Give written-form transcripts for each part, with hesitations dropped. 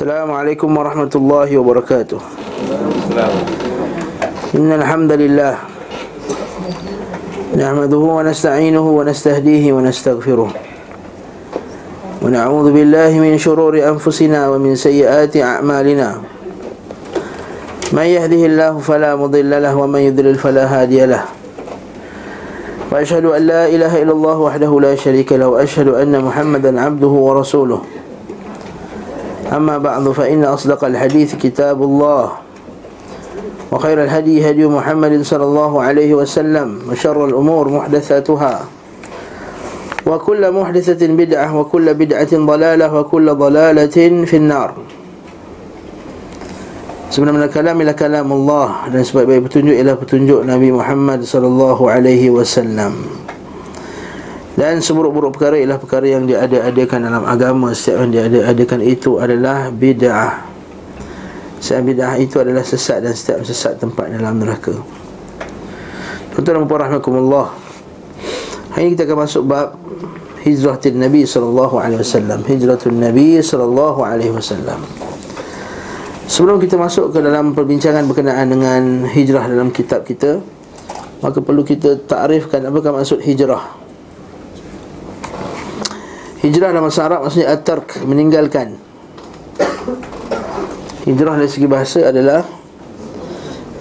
Assalamualaikum warahmatullahi wabarakatuh. Innal hamdalillah nahmaduhu wa nasta'inuhu wa nastahdihi wa nastaghfiruh. Wa na'udzu billahi min shururi anfusina wa min sayyiati a'malina. May yahdihillahu fala mudilla lahu wa may yudlil fala hadiya lahu. Wa ashhadu an la ilaha illallah wahdahu la syarika lahu wa ashhadu anna Muhammadan 'abduhu wa rasuluh. Amma ba'du fa inna asdaqal hadits kitabullah. وخير الهدي هدي محمد صلى الله عليه وسلم وشر الأمور محدثاتها وكل محدثة بدعة وكل بدعة ضلالة وكل ضلالة في النار. Sebenarnya kalam ialah kalam Allah dan sebaik-baik petunjuk ialah petunjuk Nabi Muhammad sallallahu alaihi wasallam. Dan seburuk-buruk perkara ialah perkara yang diada-adakan dalam agama. Setiap yang diada-adakan itu adalah bid'ah. Setiap bid'ah itu adalah sesat dan setiap sesat tempat dalam neraka. Tuan-tuan dan puan rahmatullah, hari ini kita akan masuk bab hijratul Nabi sallallahu alaihi wasallam. Hijratul Nabi sallallahu alaihi wasallam. Sebelum kita masuk ke dalam perbincangan berkenaan dengan hijrah dalam kitab kita, maka perlu kita takrifkan apakah maksud hijrah. Hijrah dalam bahasa Arab maksudnya at-tark, meninggalkan. Hijrah dari segi bahasa adalah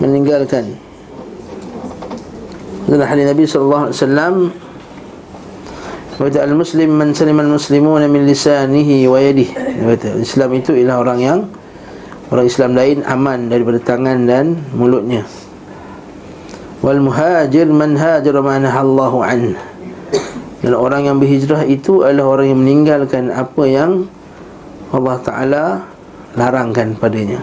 meninggalkan. Dalam hadis Nabi sallallahu alaihi wasallam, "Waja'al muslim man salima al-muslimuna min lisanihi wa yadihi." Islam itu ialah orang Islam lain aman daripada tangan dan mulutnya. Wal muhajir man hajara ma nahallahu anhu. Dan orang yang berhijrah itu adalah orang yang meninggalkan apa yang Allah Taala larangkan padanya.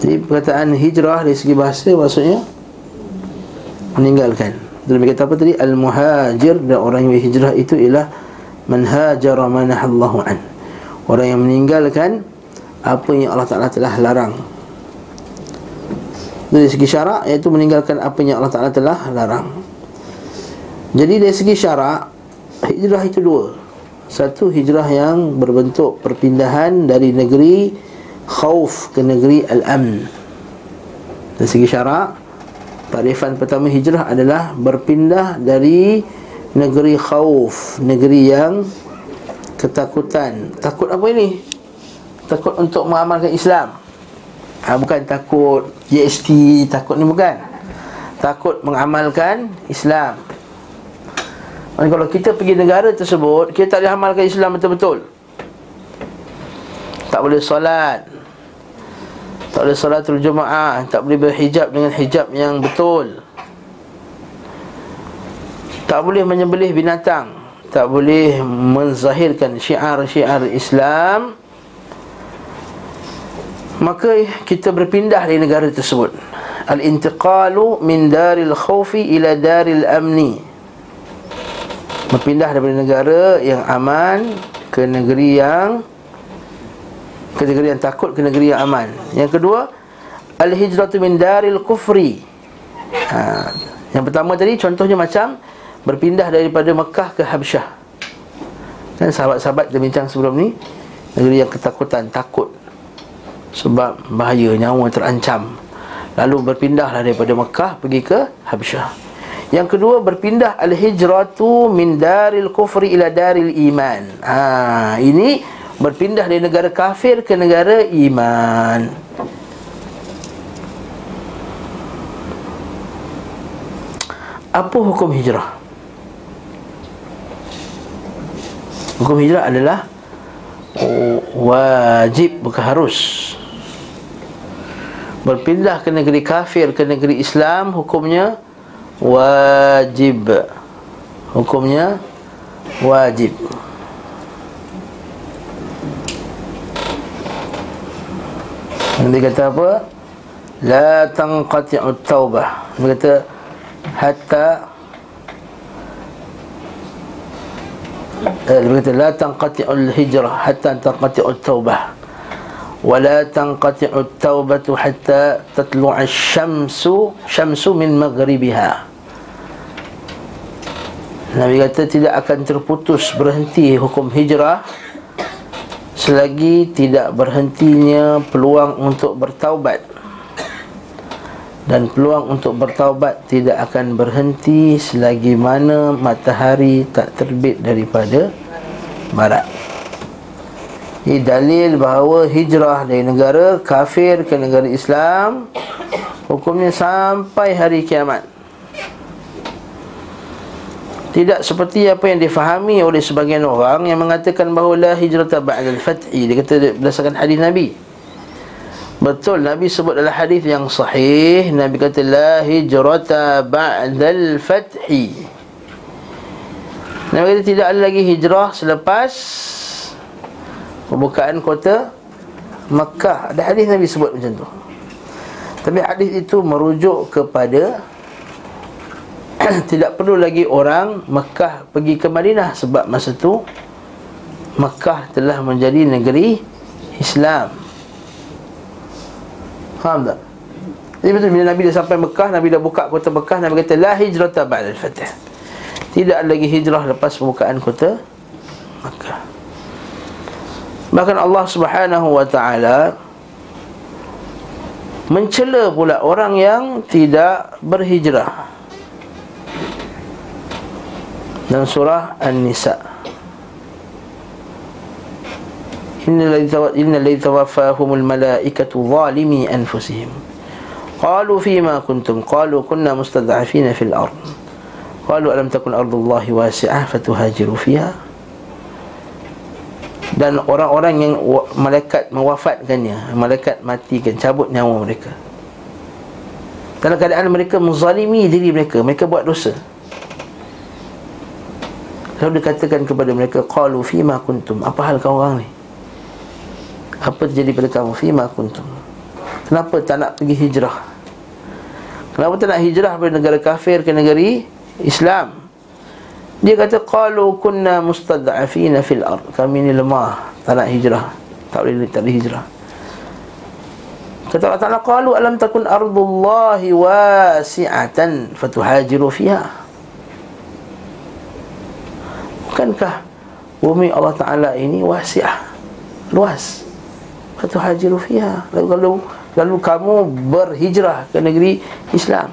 Jadi perkataan hijrah dari segi bahasa maksudnya meninggalkan. Dalam kata apa tadi, al-muhajir, dan orang yang berhijrah itu ialah man hajara ma nahallahu an. Orang yang meninggalkan apa yang Allah Ta'ala telah larang. Dari segi syarak, iaitu meninggalkan apa yang Allah Ta'ala telah larang. Jadi dari segi syarak, hijrah itu dua. Satu, hijrah yang berbentuk perpindahan dari negeri khauf ke negeri al-amn. Dari segi syarak, takrifan pertama hijrah adalah berpindah dari negeri khauf, negeri yang ketakutan. Takut apa ini? Takut untuk mengamalkan Islam. Bukan takut GST, takut ni bukan. Takut mengamalkan Islam. Dan kalau kita pergi negara tersebut, kita tak boleh amalkan Islam betul-betul. Tak boleh solat, tak boleh solatul Jumaat, tak boleh berhijab dengan hijab yang betul, tak boleh menyembelih binatang, tak boleh menzahirkan syiar-syiar Islam. Maka kita berpindah dari negara tersebut. Al-intiqalu min daril khawfi ila daril amni. Berpindah daripada negara yang aman ke negeri yang takut, ke negeri yang aman. Yang kedua, al-hijratu min daril kufri. Yang pertama tadi contohnya macam berpindah daripada Mekah ke Habsyah. Dan sahabat-sahabat kita bincang sebelum ni, negeri yang ketakutan, takut sebab bahaya, nyawa terancam. Lalu berpindahlah daripada Mekah pergi ke Habsyah. Yang kedua, berpindah al-hijratu min daril kufri ila daril iman. Ini berpindah dari negara kafir ke negara iman. Apa hukum hijrah? Hukum hijrah adalah wajib, bukan harus. Berpindah ke negeri kafir ke negeri Islam, hukumnya wajib. Hukumnya wajib. Dia kata apa? La tanqati'ut taubah. Dia kata hatta dia kata la tanqati'ul hijrah hatta tanqati'ut taubah. Wa la tanqati'ut taubatu hatta tatlu'a syamsu min maghribiha. Nabi kata tidak akan terputus, berhenti hukum hijrah selagi tidak berhentinya peluang untuk bertaubat. Dan peluang untuk bertaubat tidak akan berhenti selagi mana matahari tak terbit daripada barat. Ini dalil bahawa hijrah dari negara kafir ke negara Islam hukumnya sampai hari kiamat. Tidak seperti apa yang difahami oleh sebahagian orang yang mengatakan bahawa la hijrata ba'dal fathi. Dia kata berdasarkan hadis Nabi. Betul, Nabi sebut dalam hadis yang sahih, Nabi kata la hijrata ba'dal fathi. Nabi kata tidak ada lagi hijrah selepas pembukaan kota Mekah. Ada hadis Nabi sebut macam tu. Tapi hadis itu merujuk kepada tidak perlu lagi orang Mekah pergi ke Madinah, sebab masa tu Mekah telah menjadi negeri Islam. Faham tak? Jadi betul bila Nabi dah sampai Mekah, Nabi dah buka kota Mekah, Nabi kata la hijrata ba'dal fath. Tidak ada lagi hijrah lepas pembukaan kota Mekah. Bahkan Allah Subhanahu wa ta'ala mencela pula orang yang tidak berhijrah dalam surah An-Nisa. Innal ladzi tawaffahumul malaikatu zalimi anfusihim qalu fima kuntum qalu kunna mustad'afina fil ard qalu alam takun ardullahi wasi'ah fatuhajiru fiha. Dan orang-orang yang malaikat mewafatkannya, malaikat matikan, cabut nyawa mereka dalam keadaan mereka menzalimi diri mereka, mereka buat dosa. Lalu dikatakan kepada mereka qalu fima kuntum, apa hal kau orang ni? Apa terjadi pada kamu? Fima kuntum, kenapa tak nak pergi hijrah? Kenapa tak nak hijrah dari negara kafir ke negeri Islam? Dia kata qalu kunna mustad'afina fil ard, kami ni lemah, tak nak hijrah, tak boleh hijrah. Kata Allah Ta'ala qalu alam takun ardullahi wasi'atan fatuhajiru fiha. Bukankah bumi Allah Ta'ala ini wasi'ah, luas? Fatuhajiru fiha, lalu kamu berhijrah ke negeri Islam.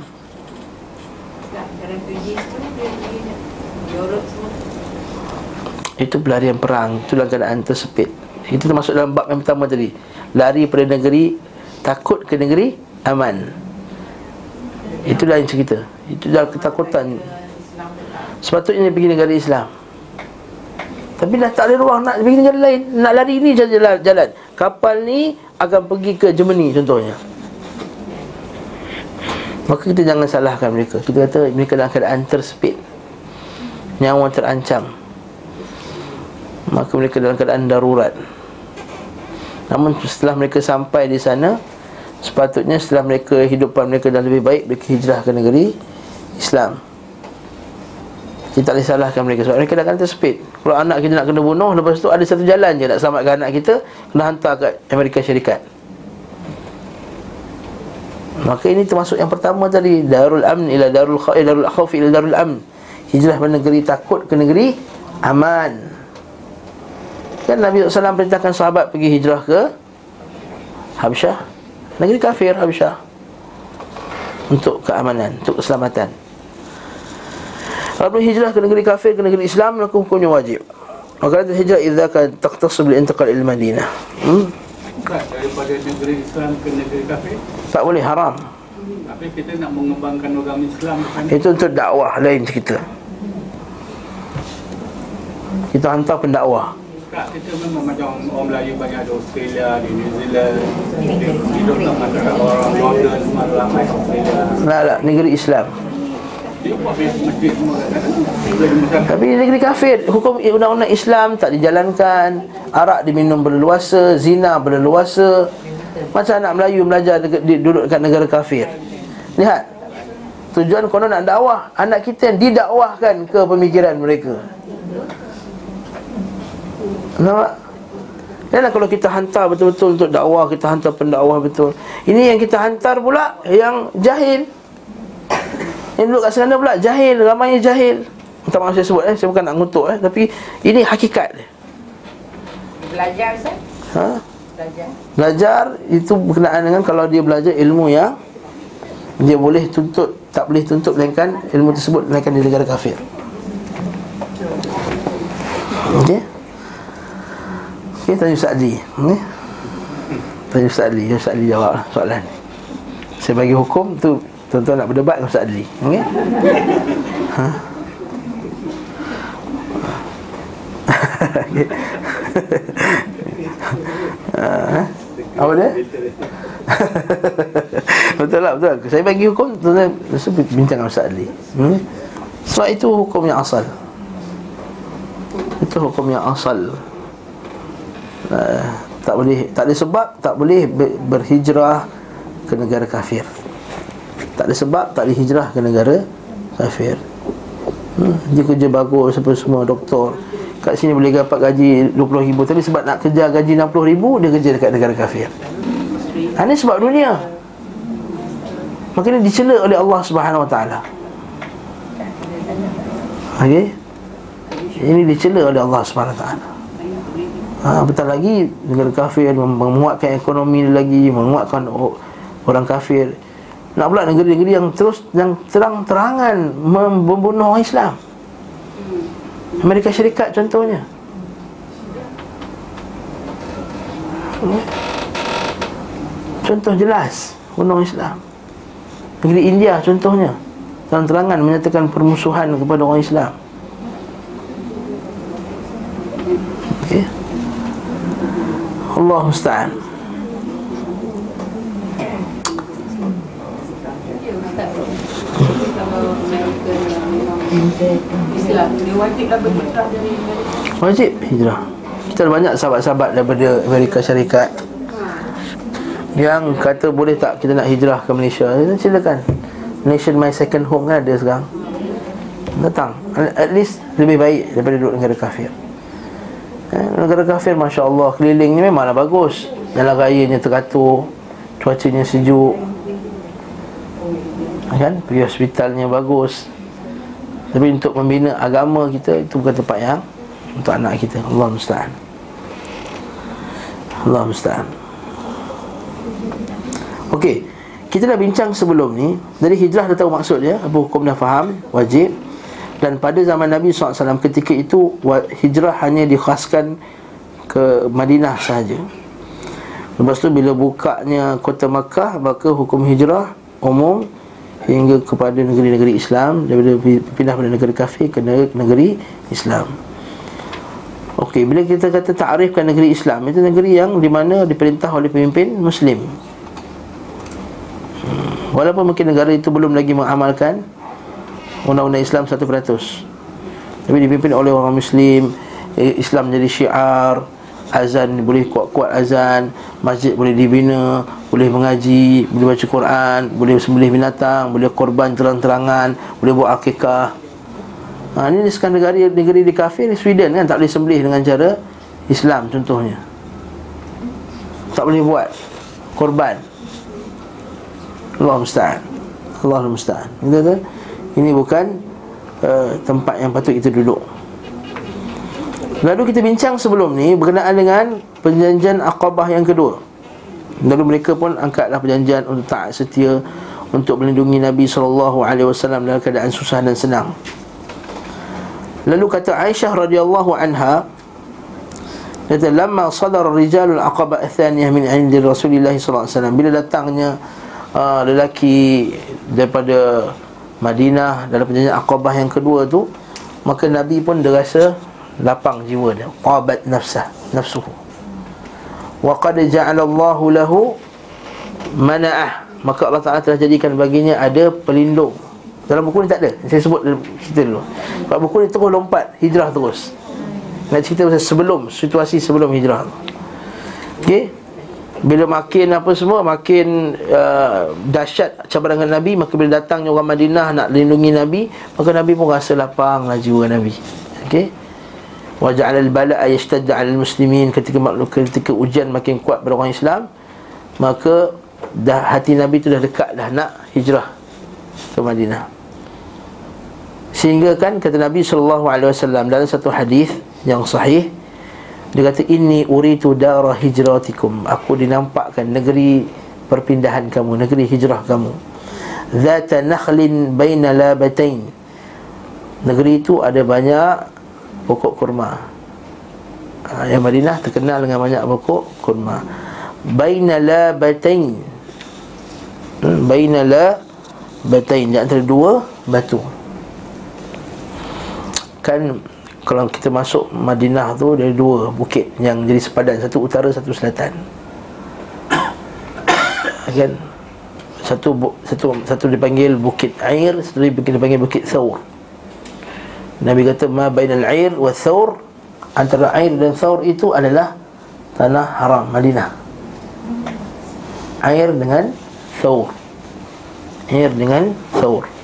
Itu pelarian perang, itulah keadaan tersepit. Itu termasuk dalam bab yang pertama tadi, lari pada negeri takut ke negeri aman. Itu lain cerita, itu dah ketakutan. Sepatutnya pergi negara Islam, tapi dah tak ada ruang nak pergi negara lain. Nak lari ni jalan. Kapal ni akan pergi ke Germany contohnya. Maka kita jangan salahkan mereka. Kita kata mereka dalam keadaan tersepit, nyawa terancam, maka mereka dalam keadaan darurat. Namun setelah mereka sampai di sana, sepatutnya setelah mereka, hidupan mereka dah lebih baik, mereka hijrah ke negeri Islam. Kita tak boleh salahkan mereka sebab mereka dah kata tersepit. Kalau anak kita nak kena bunuh, lepas tu ada satu jalan je nak selamatkan anak kita, kena hantar kat Amerika Syarikat. Maka ini termasuk yang pertama tadi, darul amn ila darul khair, darul khauf ila darul amn. Hijrah dari negeri takut ke negeri aman. Kan Nabi sallallahu alaihi wasallam perintahkan sahabat pergi hijrah ke Habsyah, negeri kafir Habsyah, untuk keamanan, untuk keselamatan. Apabila hijrah ke negeri kafir, ke negeri Islam, maka hukumnya wajib. Maka kata hijrah idza kan taqtasu bil intiqal ila Madinah. Daripada negeri Islam ke negeri kafir tak boleh, haram. Tapi kita nak mengembangkan agama Islam, itu untuk dakwah, lain cerita. Kita hantar pendakwah. Kita memang macam orang Melayu banyak di Australia, di New Zealand, hidup tak macam orang modern, orang Australia. Nah, negeri Islam. Tapi negeri kafir, hukum undang-undang Islam tak dijalankan. Arak diminum berleluasa, zina berleluasa. Macam anak Melayu belajar duduk kat negara kafir. Lihat, tujuan konon nak dakwah, anak kita yang didakwahkan ke pemikiran mereka. Nampak? Yalah, kalau kita hantar betul-betul untuk dakwah, kita hantar pendakwah betul. Ini yang kita hantar pula yang jahil. Yang duduk kat sana pula jahil, ramainya jahil. Minta maaf saya sebut, saya bukan nak ngutuk, tapi ini hakikat. Belajar Ustaz? Ha? Belajar. Belajar itu berkenaan dengan kalau dia belajar ilmu yang dia boleh tuntut, tak boleh tuntut melainkan ilmu tersebut melainkan di negara kafir. Okey. Okey, tanya Ustaz Ali. Okey. Tanya Ustaz Ali, Ustaz Ali jawab soalan ni. Saya bagi hukum tu tuan-tuan nak berdebat dengan Ustaz Ali. Okey. Ha. Apa dia? Betul lah, betul. Saya bagi hukum tuan-tuan rasa bincang dengan Ustaz Ali. Sebab itu hukum yang asal. Itu hukum yang asal. Tak ada sebab tak boleh berhijrah ke negara kafir. Tak ada sebab tak boleh hijrah ke negara kafir. Dia kerja bagus apa semua, doktor kat sini boleh dapat gaji 20,000, tapi sebab nak kerja gaji 60,000 dia kerja dekat negara kafir. Ini sebab dunia. Maknanya dicela oleh Allah Subhanahu Wa Taala. Okey. Ini dicela oleh Allah Subhanahu Wa Taala. Betul lagi negara kafir menguatkan ekonomi lagi, menguatkan orang kafir. Nak pula negeri-negeri yang terus yang terang-terangan membunuh orang Islam. Amerika Syarikat contohnya. Contoh jelas bunuh Islam. Negeri India contohnya, terang-terangan menyatakan permusuhan kepada orang Islam. Okey. Allah musta'an. Islam dia wajiblah berhijrah dari Amerika. Wajib hijrah. Kita ada banyak sahabat-sahabat daripada Amerika Syarikat yang kata boleh tak kita nak hijrah ke Malaysia. Silakan. Malaysia my second home kan ada sekarang. Datang. At least lebih baik daripada duduk negara kafir. Negara kafir masya-Allah kelilingnya memanglah bagus. Jalan rayanya teratur, cuacanya sejuk. Kan? Pergi hospitalnya bagus. Tapi untuk membina agama kita itu bukan tempat yang untuk anak kita. Allah musta'an. Allah musta'an. Okey, kita dah bincang sebelum ni. Dari hijrah dah tahu maksud dia, apa hukum dah faham, wajib. Dan pada zaman Nabi SAW ketika itu hijrah hanya dikhaskan ke Madinah sahaja. Lepas tu bila bukanya kota Makkah, maka hukum hijrah umum hingga kepada negeri-negeri Islam, daripada pindah dari negeri kafir ke negeri Islam. Okey, bila kita kata takrifkan negeri Islam, itu negeri yang di mana diperintah oleh pemimpin Muslim. Walaupun mungkin negara itu belum lagi mengamalkan undang-undang Islam 100%, tapi dipimpin oleh orang Muslim. Islam jadi syiar, azan boleh kuat-kuat azan, masjid boleh dibina, boleh mengaji, boleh baca Quran, boleh sembelih binatang, boleh korban terang-terangan, boleh buat akikah. Ini sekarang negeri di kafir, Sweden kan tak boleh sembelih dengan cara Islam contohnya. Tak boleh buat korban. Allah musta'an. Allah musta'an. Ini bukan tempat yang patut kita duduk. Lalu kita bincang sebelum ni berkenaan dengan perjanjian Aqabah yang kedua. Lalu mereka pun angkatlah perjanjian untuk taat setia, untuk melindungi Nabi SAW dalam keadaan susah dan senang. Lalu kata Aisyah radhiyallahu anha, kata lamma sadar rijalul aqabah athaniyah min 'indi Rasulillah SAW, bila datangnya lelaki daripada Madinah dalam perjanjian Aqabah yang kedua tu, maka Nabi pun derasa lapang jiwa dia, qabat nafsuhu. Wa qad ja'ala Allahu lahu mana'ah, maka Allah Taala telah jadikan baginya ada pelindung. Dalam buku ni tak ada. Saya sebut cerita dulu. Sebab buku ni terus lompat hijrah terus. Nak cerita pasal sebelum, situasi sebelum hijrah. Okey. Bila makin apa semua makin dahsyat cabaran Nabi, maka bila datangnya orang Madinah nak lindungi Nabi, maka Nabi pun rasa lapanglah jiwa Nabi. Okey. Wa ja'ala al-bala'a yashtadda 'ala al-muslimin, ketika ujian makin kuat pada orang Islam, maka dah hati Nabi tu dah dekat dah nak hijrah ke Madinah. Sehingga kan kata Nabi sallallahu alaihi wasallam dalam satu hadis yang sahih, Dia kata, inni uritu dara hijratikum, aku dinampakkan negeri perpindahan kamu, negeri hijrah kamu. Zata nakhlin baina labatain, negeri itu ada banyak pokok kurma. Yang Madinah terkenal dengan banyak pokok kurma. Baina labatain, baina labatain, di antara dua batu. Kan kalau kita masuk Madinah tu dari dua bukit yang jadi sepadan, satu utara, satu selatan. Kan? Satu dipanggil bukit Air, satu dipanggil bukit Thawr. Nabi kata ma bainal Air wa Thawr, antara Air dan Thawr itu adalah tanah haram Madinah. Air dengan Thawr. Air dengan Thawr.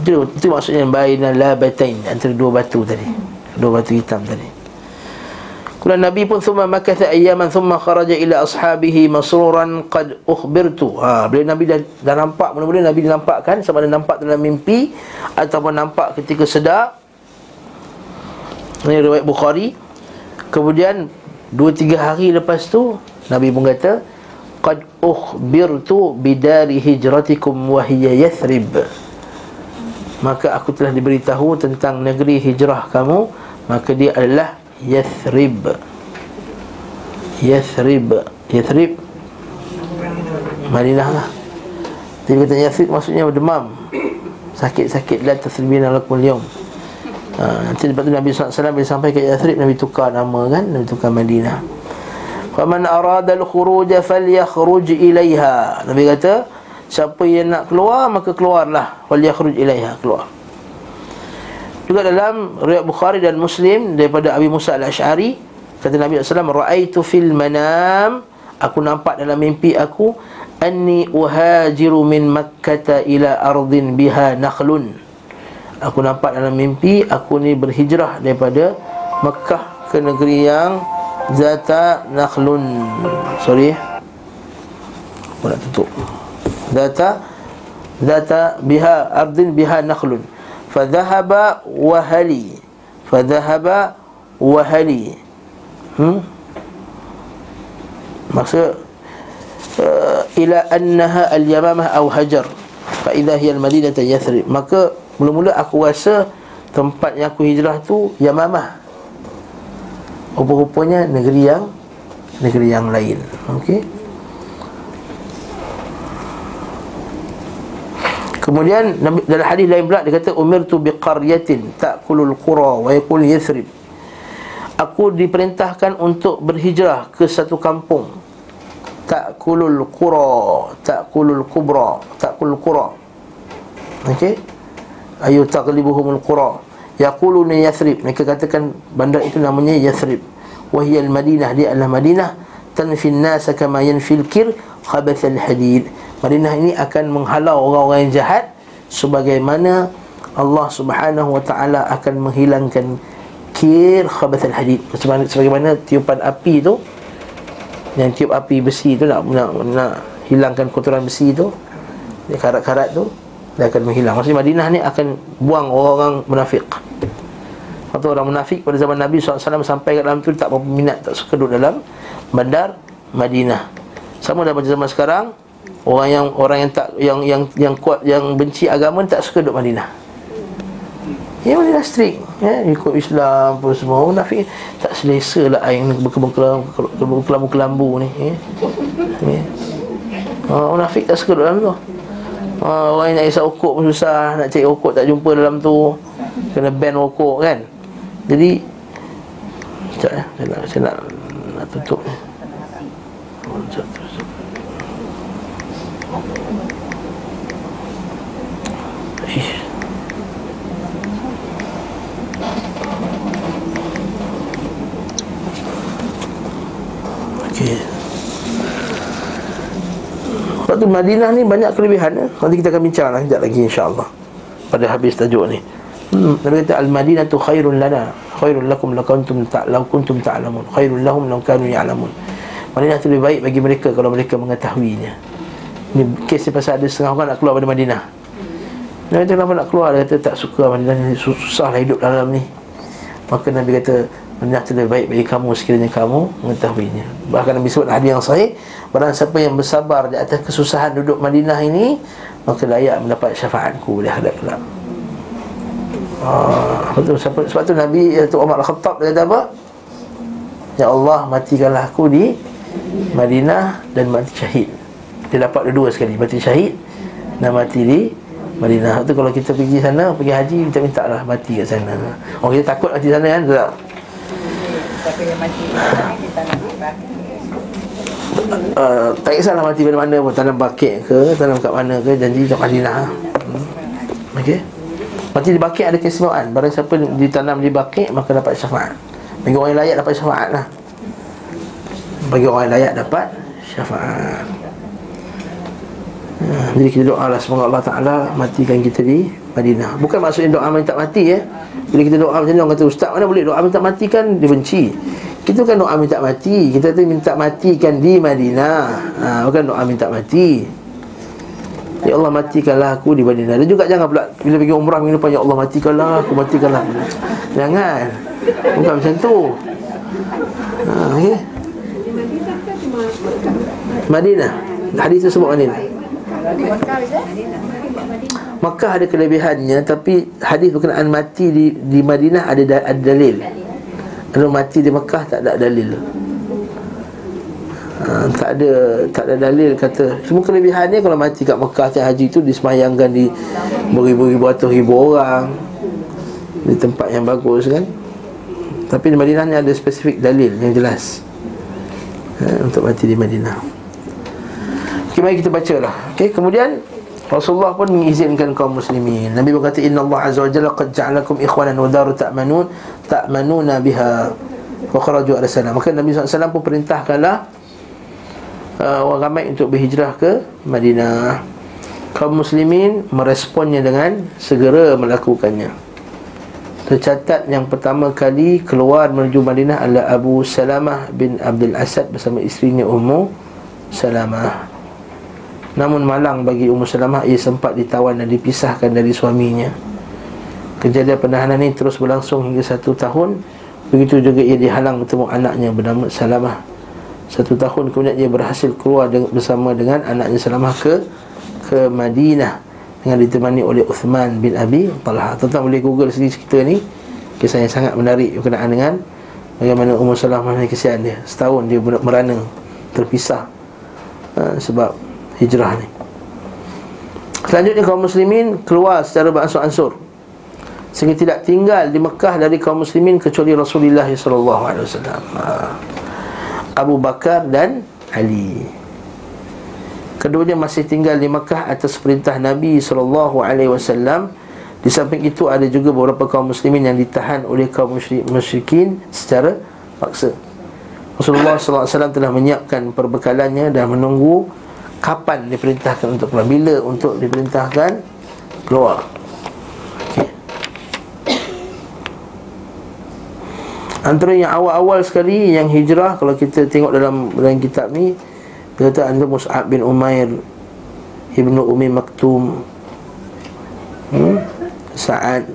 Itu maksudnya bainal labatain, antara dua batu tadi, dua batu hitam tadi. Kemudian Nabi pun thumma makatha ayyaman thumma kharaja ila ashabihi masruran qad ukhbirtu. Bila Nabi dah nampak, mula-mula Nabi dinampakkan, sama ada nampak dalam mimpi ataupun nampak ketika sedar. Ini riwayat Bukhari. Kemudian 2-3 hari lepas tu Nabi pun kata qad ukhbirtu bidari hijratikum wa hiya Yathrib, maka aku telah diberitahu tentang negeri hijrah kamu, maka dia adalah Yathrib. Yathrib Madinah lah. Jadi kata Yathrib maksudnya demam, sakit-sakit, la tasribina lakum al-yawm. Nanti lepas tu Nabi SAW bila sampai ke Yathrib, Nabi tukar nama kan, Nabi tukar Madinah. Faman arada al-khuruja falyakhruj ilaiha, Nabi kata siapa yang nak keluar, maka keluarlah. Wal yakhruj ilaiha, keluar. Juga dalam riwayat Bukhari dan Muslim daripada Abi Musa al-Ash'ari, kata Nabi SAW, ra'aitu fil manam, aku nampak dalam mimpi aku, anni uhajiru min makkata ila ardin biha nakhlun, aku nampak dalam mimpi aku ni berhijrah daripada Mekah ke negeri yang zata nakhlun. Sorry, aku nak tutup. Data biha ardin biha nakhlun. Fadhahaba wahali. Maksud ila annaha al-yamamah aw hajar, fa idha hiya al-madinah Yathrib. Maka mula-mula aku rasa tempat yang aku hijrah tu Yamamah, rupa-rupanya negeri yang lain. Okey. Kemudian dalam hadis lain pula dia kata umirtu biqaryatin ta'kulul qura wa yaqul Yathrib, aku diperintahkan untuk berhijrah ke satu kampung, ta'kulul qura, ta'kulul kubra, ta'kulul qura. Okey, ayu taghlibuhumul qura yaquluna Yathrib, mereka katakan bandar itu namanya Yathrib. Wa hiya al-Madinah, dia adalah Madinah. Tanfi an-nas kama yanfi al-kir khabath al-hadid, Madinah ini akan menghalau orang-orang yang jahat sebagaimana Allah Subhanahu Wa Ta'ala akan menghilangkan kir khabathal hadid, sebagaimana tiupan api tu, yang tiup api besi tu nak hilangkan kotoran besi tu, karat-karat tu, dia akan menghilang. Maksudnya Madinah ni akan buang orang-orang munafik. Atau orang munafik pada zaman Nabi SAW sampai kat dalam tu tak berapa minat, tak suka duduk dalam bandar Madinah. Sama dalam zaman sekarang, Orang yang kuat yang benci agama tak suka duduk Madinah. Ya, Madinah strict, ya, ikut Islam pun semua. Munafik tak selesa lah yang berkelambu-kelambu ni, ya. Ya. Munafik tak suka duduk dalam tu. Orang yang nak isap okok pun susah, nak cari okok tak jumpa dalam tu, kena ban okok kan. Jadi sekejap ya, saya nak tutup ni. Okey. Waktu Madinah ni banyak kelebihan, eh? Nanti kita akan bincang lah sekejap lagi insya-Allah pada habis tajuk ni. Nabi kata al-Madinatu khairun lana, khairun lakum law kuntum ta'lamun, khairun lahum law kanu ya'lamun. Madinah tu lebih baik bagi mereka kalau mereka mengetahuinya. Ni kes pasal ada setengah orang nak keluar dari Madinah. Nabi kata kenapa nak keluar? Dia kata tak suka Madinah, susahlah hidup dalam ni. Maka Nabi kata Minyak lebih baik bagi kamu sekiranya kamu mengetahuinya. Bahkan Nabi sebut hadis yang sahih, barang siapa yang bersabar di atas kesusahan duduk Madinah ini, maka layak mendapat syafaatku di hari kelak. Sebab tu Nabi, iaitu Umar Al-Khattab, dia kata apa? Ya Allah, matikanlah aku di Madinah dan mati syahid. Dia dapat dua sekali, mati syahid dan mati di Madinah. Tu kalau kita pergi sana, pergi haji, kita minta lah mati kat sana. Orang kita takut mati sana kan, tak? Siapa yang mati kita nak bakit, tak kisahlah mati pada mana pun, tanam bakit ke, tanam kat mana ke, janji kat Madinah. Okey. Mati di bakit ada keistimewaan. Barang siapa ditanam di bakit, maka dapat syafaat. Bagi orang yang layak dapat syafaat lah. Bagi orang yang layak dapat syafaat. Jadi kita doa lah, semoga Allah Ta'ala matikan kita di Madinah. Bukan maksudnya doa minta mati ya. Bila kita doa macam ni, orang kata, ustaz mana boleh doa minta mati kan, dia benci. Kita bukan doa minta mati, kita kata minta matikan di Madinah. Bukan doa minta mati. Ya Allah, matikanlah aku di Madinah. Dan juga jangan pula bila pergi umrah minggu depan, ya Allah matikanlah aku, matikanlah. Jangan. Bukan macam tu. Okay? Madinah, hadis tu sebut Madinah. Makkah ada kelebihannya, tapi hadis berkenaan mati di Madinah ada dalil. Kalau mati di Makkah tak ada dalil. Tak ada dalil kata. Semua kelebihannya kalau mati kat Makkah tiap haji tu disemayangkan di beribu-ribu atau ribu orang di tempat yang bagus kan. Tapi di Madinah ni ada spesifik dalil yang jelas untuk mati di Madinah. Okay, mari kita bacalah. Okay, kemudian Rasulullah pun mengizinkan kaum muslimin. Nabi berkata, Inna Allah Azza wa Jalla qad ja'alakum ikhwanan wa daru ta'manuna biha wa kharaju ala salam. Maka Nabi SAW pun perintahkanlah orang ramai untuk berhijrah ke Madinah. Kaum muslimin meresponnya dengan segera melakukannya. Tercatat yang pertama kali keluar menuju Madinah adalah Abu Salamah bin Abdul Asad bersama isterinya Ummu Salamah. Namun malang bagi Ummu Salamah, ia sempat ditawan dan dipisahkan dari suaminya. Kejadian penahanan ini terus berlangsung hingga 1 tahun. Begitu juga ia dihalang bertemu anaknya bernama Salamah. 1 tahun kemudian ia berhasil keluar bersama dengan anaknya Salamah ke Madinah dengan ditemani oleh Uthman bin Abi Talha. Tuan-tuan boleh google sendiri cerita ni. Kisah yang sangat menarik berkenaan dengan bagaimana Ummu Salamah ni, kesian dia. Setahun dia merana, terpisah sebab hijrah ni. Selanjutnya kaum muslimin keluar secara beransur-ansur sehingga tidak tinggal di Mekah dari kaum muslimin kecuali Rasulullah SAW, Abu Bakar dan Ali. Keduanya masih tinggal di Mekah atas perintah Nabi SAW. Di samping itu ada juga beberapa kaum muslimin yang ditahan oleh kaum musyrikin secara paksa. Rasulullah SAW telah menyiapkan perbekalannya dan menunggu kapan diperintahkan untuk keluar, bila untuk diperintahkan keluar. Okay. Antara yang awal-awal sekali yang hijrah, kalau kita tengok dalam kitab ni, dia kata antara Mus'ab bin Umair, Ibnu Ummi Maktum, Sa'ad.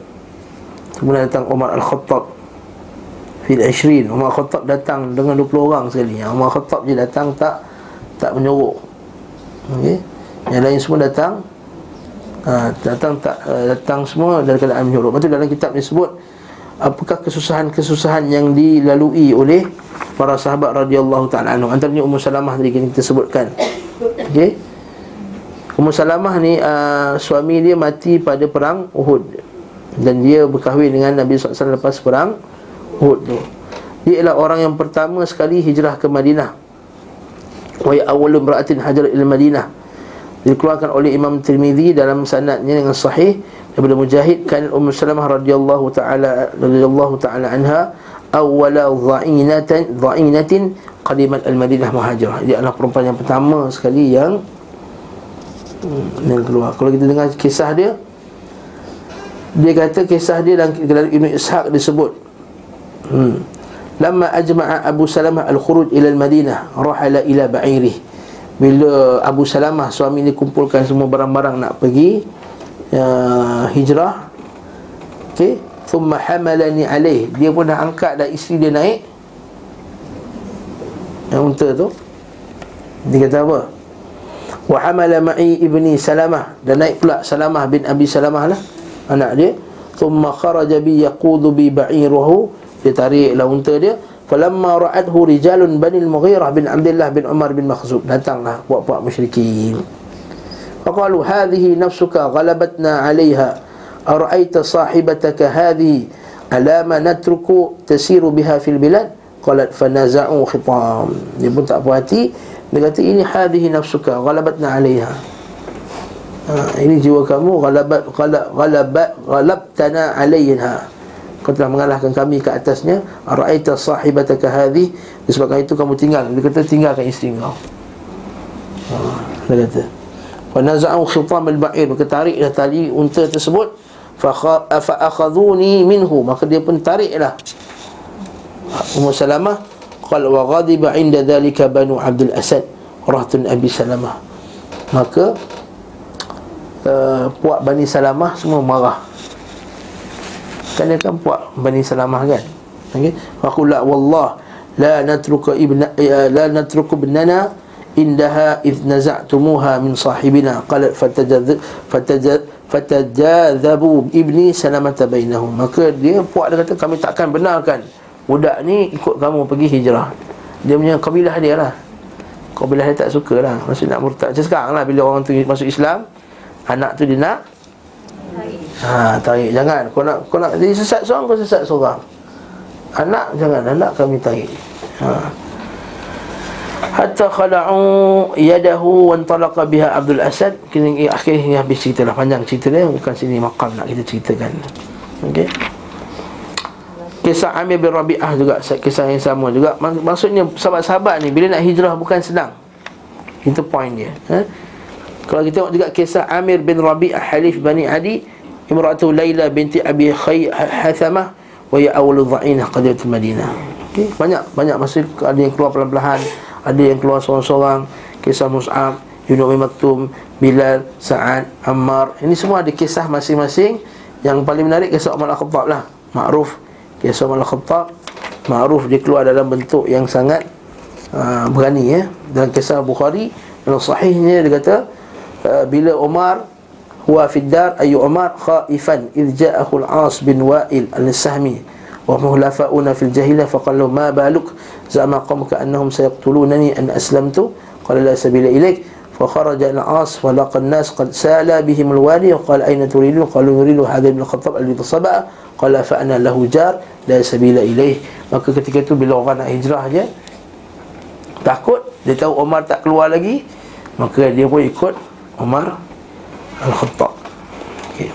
Kemudian datang Umar Al-Khattab fil 20. Umar Al-Khattab datang dengan 20 orang sekali. Umar Al-Khattab je datang, tak menyuruh. Okay. Yang lain semua datang datang semua dari keadaan menyuruh. Lepas tu dalam kitab ni sebut apakah kesusahan-kesusahan yang dilalui oleh para sahabat radhiyallahu ta'ala anhu. Antaranya Ummu Salamah tadi kita sebutkan. Okay. Ummu Salamah ni suami dia mati pada perang Uhud dan dia berkahwin dengan Nabi SAW lepas perang Uhud tu. Dia ialah orang yang pertama sekali hijrah ke Madinah. Wa awwalu imra'atin hajarat ila Madinah. Dikeluarkan oleh Imam Tirmizi dalam sanadnya dengan sahih daripada Mujahid, kan Ummu Salamah radhiyallahu taala anha awwala dha'inatin qadimat al-Madinah muhajirah. Dia adalah perempuan yang pertama sekali yang keluar. Kalau kita dengar kisah dia kata kisah dia dalam Ibnu Ishaq disebut. Lama ajma'a Abu Salamah al-khuruj ila al-Madinah rahala ila ba'irih. Bila Abu Salamah suami ni kumpulkan semua barang-barang nak pergi hijrah. Okey, thumma hamalani alaih. Dia pun dah angkat dah isteri dia naik yang unta tu. Dia kata apa? Wa hamala ma'i ibni Salamah. Dan naik pula Salamah bin Abi Salamah lah, anak dia. Thumma kharaja bi yaqudu bi ba'iruhu. Dia tariklah unta dia. Falamma ra'adhu rijalun bani al-Mughirah bin Abdullah bin Umar bin Makhzum. Datanglah puak-puak musyrikin. Faqalu hadhihi nafsuka ghalabatna 'alayha. Ara'aita sahibataka hadhihi alama natruku tasiru biha fil bilad? Qalat fanaza'u khitam. Dia pun tak puas hati. Dia kata ini hadhihi nafsuka ghalabatna 'alayha. Ini jiwa kamu ghalabtana 'alayha. Kau telah mengalahkan kami ke atasnya. Ara'aita sahibataka hadhihi. Disebabkan itu kamu tinggal. Dia kata tinggalkan isteri kau. Dia kata wa naza'u khitam al-ba'ir. Dia tarik dah tali unta tersebut. Fa akhaduni minhu. Maka dia pun tariklah Ummu Salamah. Qala wa ghadiba 'inda dhalika banu Abdul Asad rahtun Abi Salamah. Maka puak Bani Salamah semua marah. Kan dia kan puak Bani Salamah kan. Okey. Wa qala wallah la natruku ibna la natruku ibnana indaha idh naza'tumuha min sahibina. Qala fatajadhabu ibni Salamah bainahum. Maka dia puak dia kata kami takkan benarkan budak ni ikut kamu pergi hijrah. Dia punya kabilah dia lah. Kabilah dia tak suka lah. Maksudnya nak murtad macam sekarang lah. Bila orang tu masuk Islam, anak tu dia nak tarik. Jangan. Kau nak jadi sesat seorang, kau sesat seorang. Anak jangan. Anak kami tarik. Hatta khala'u yadahu wantalaqa biha Abdul Asad. Akhirnya habis cerita lah. Panjang cerita dia. Bukan sini makam nak kita ceritakan. Okey. Kisah Amir bin Rabi'ah juga, kisah yang sama juga. Maksudnya sahabat-sahabat ni bila nak hijrah bukan senang. Itu point dia. Kalau kita tengok juga kisah Amir bin Rabi'ah Halif Bani Adi, Imra'atu Layla binti Abi Hathamah wa ya awlu dha'inah qadiyatul Madinah. Okey, banyak masih ada yang keluar perlahan-lahan, ada yang keluar seorang-seorang. Kisah Mus'ab, Yunus bin Maktum, Bilal, Sa'ad, Ammar. Ini semua ada kisah masing-masing. Yang paling menarik kisah Umar Al-Khattab lah, makruf. Kisah Umar Al-Khattab makruf, dia keluar dalam bentuk yang sangat berani. Dalam kisah Bukhari dalam sahihnya dia kata bila Umar huwa fi dar ayu Umar khaifan idh ja'ahu al-As bin Wa'il al-Sahmi wa muhlafa'una fil jahilah faqalu ma baluk za'ama qawmuka annahum sayaqtulunani an aslamtu qala la sabila ilaik fa kharaja al-As wa laqa an-nas qad sala bihim al-wali wa qala ayna turidun qalu nuridu hadha ibn al-Khattab alladhi tasaba qala fa ana lahu jar la sabila ilaih. Maka ketika itu bila orang nak hijrah je takut, dia tahu Umar tak keluar lagi, maka dia pun ikut Umar Al-Khattab. Okay.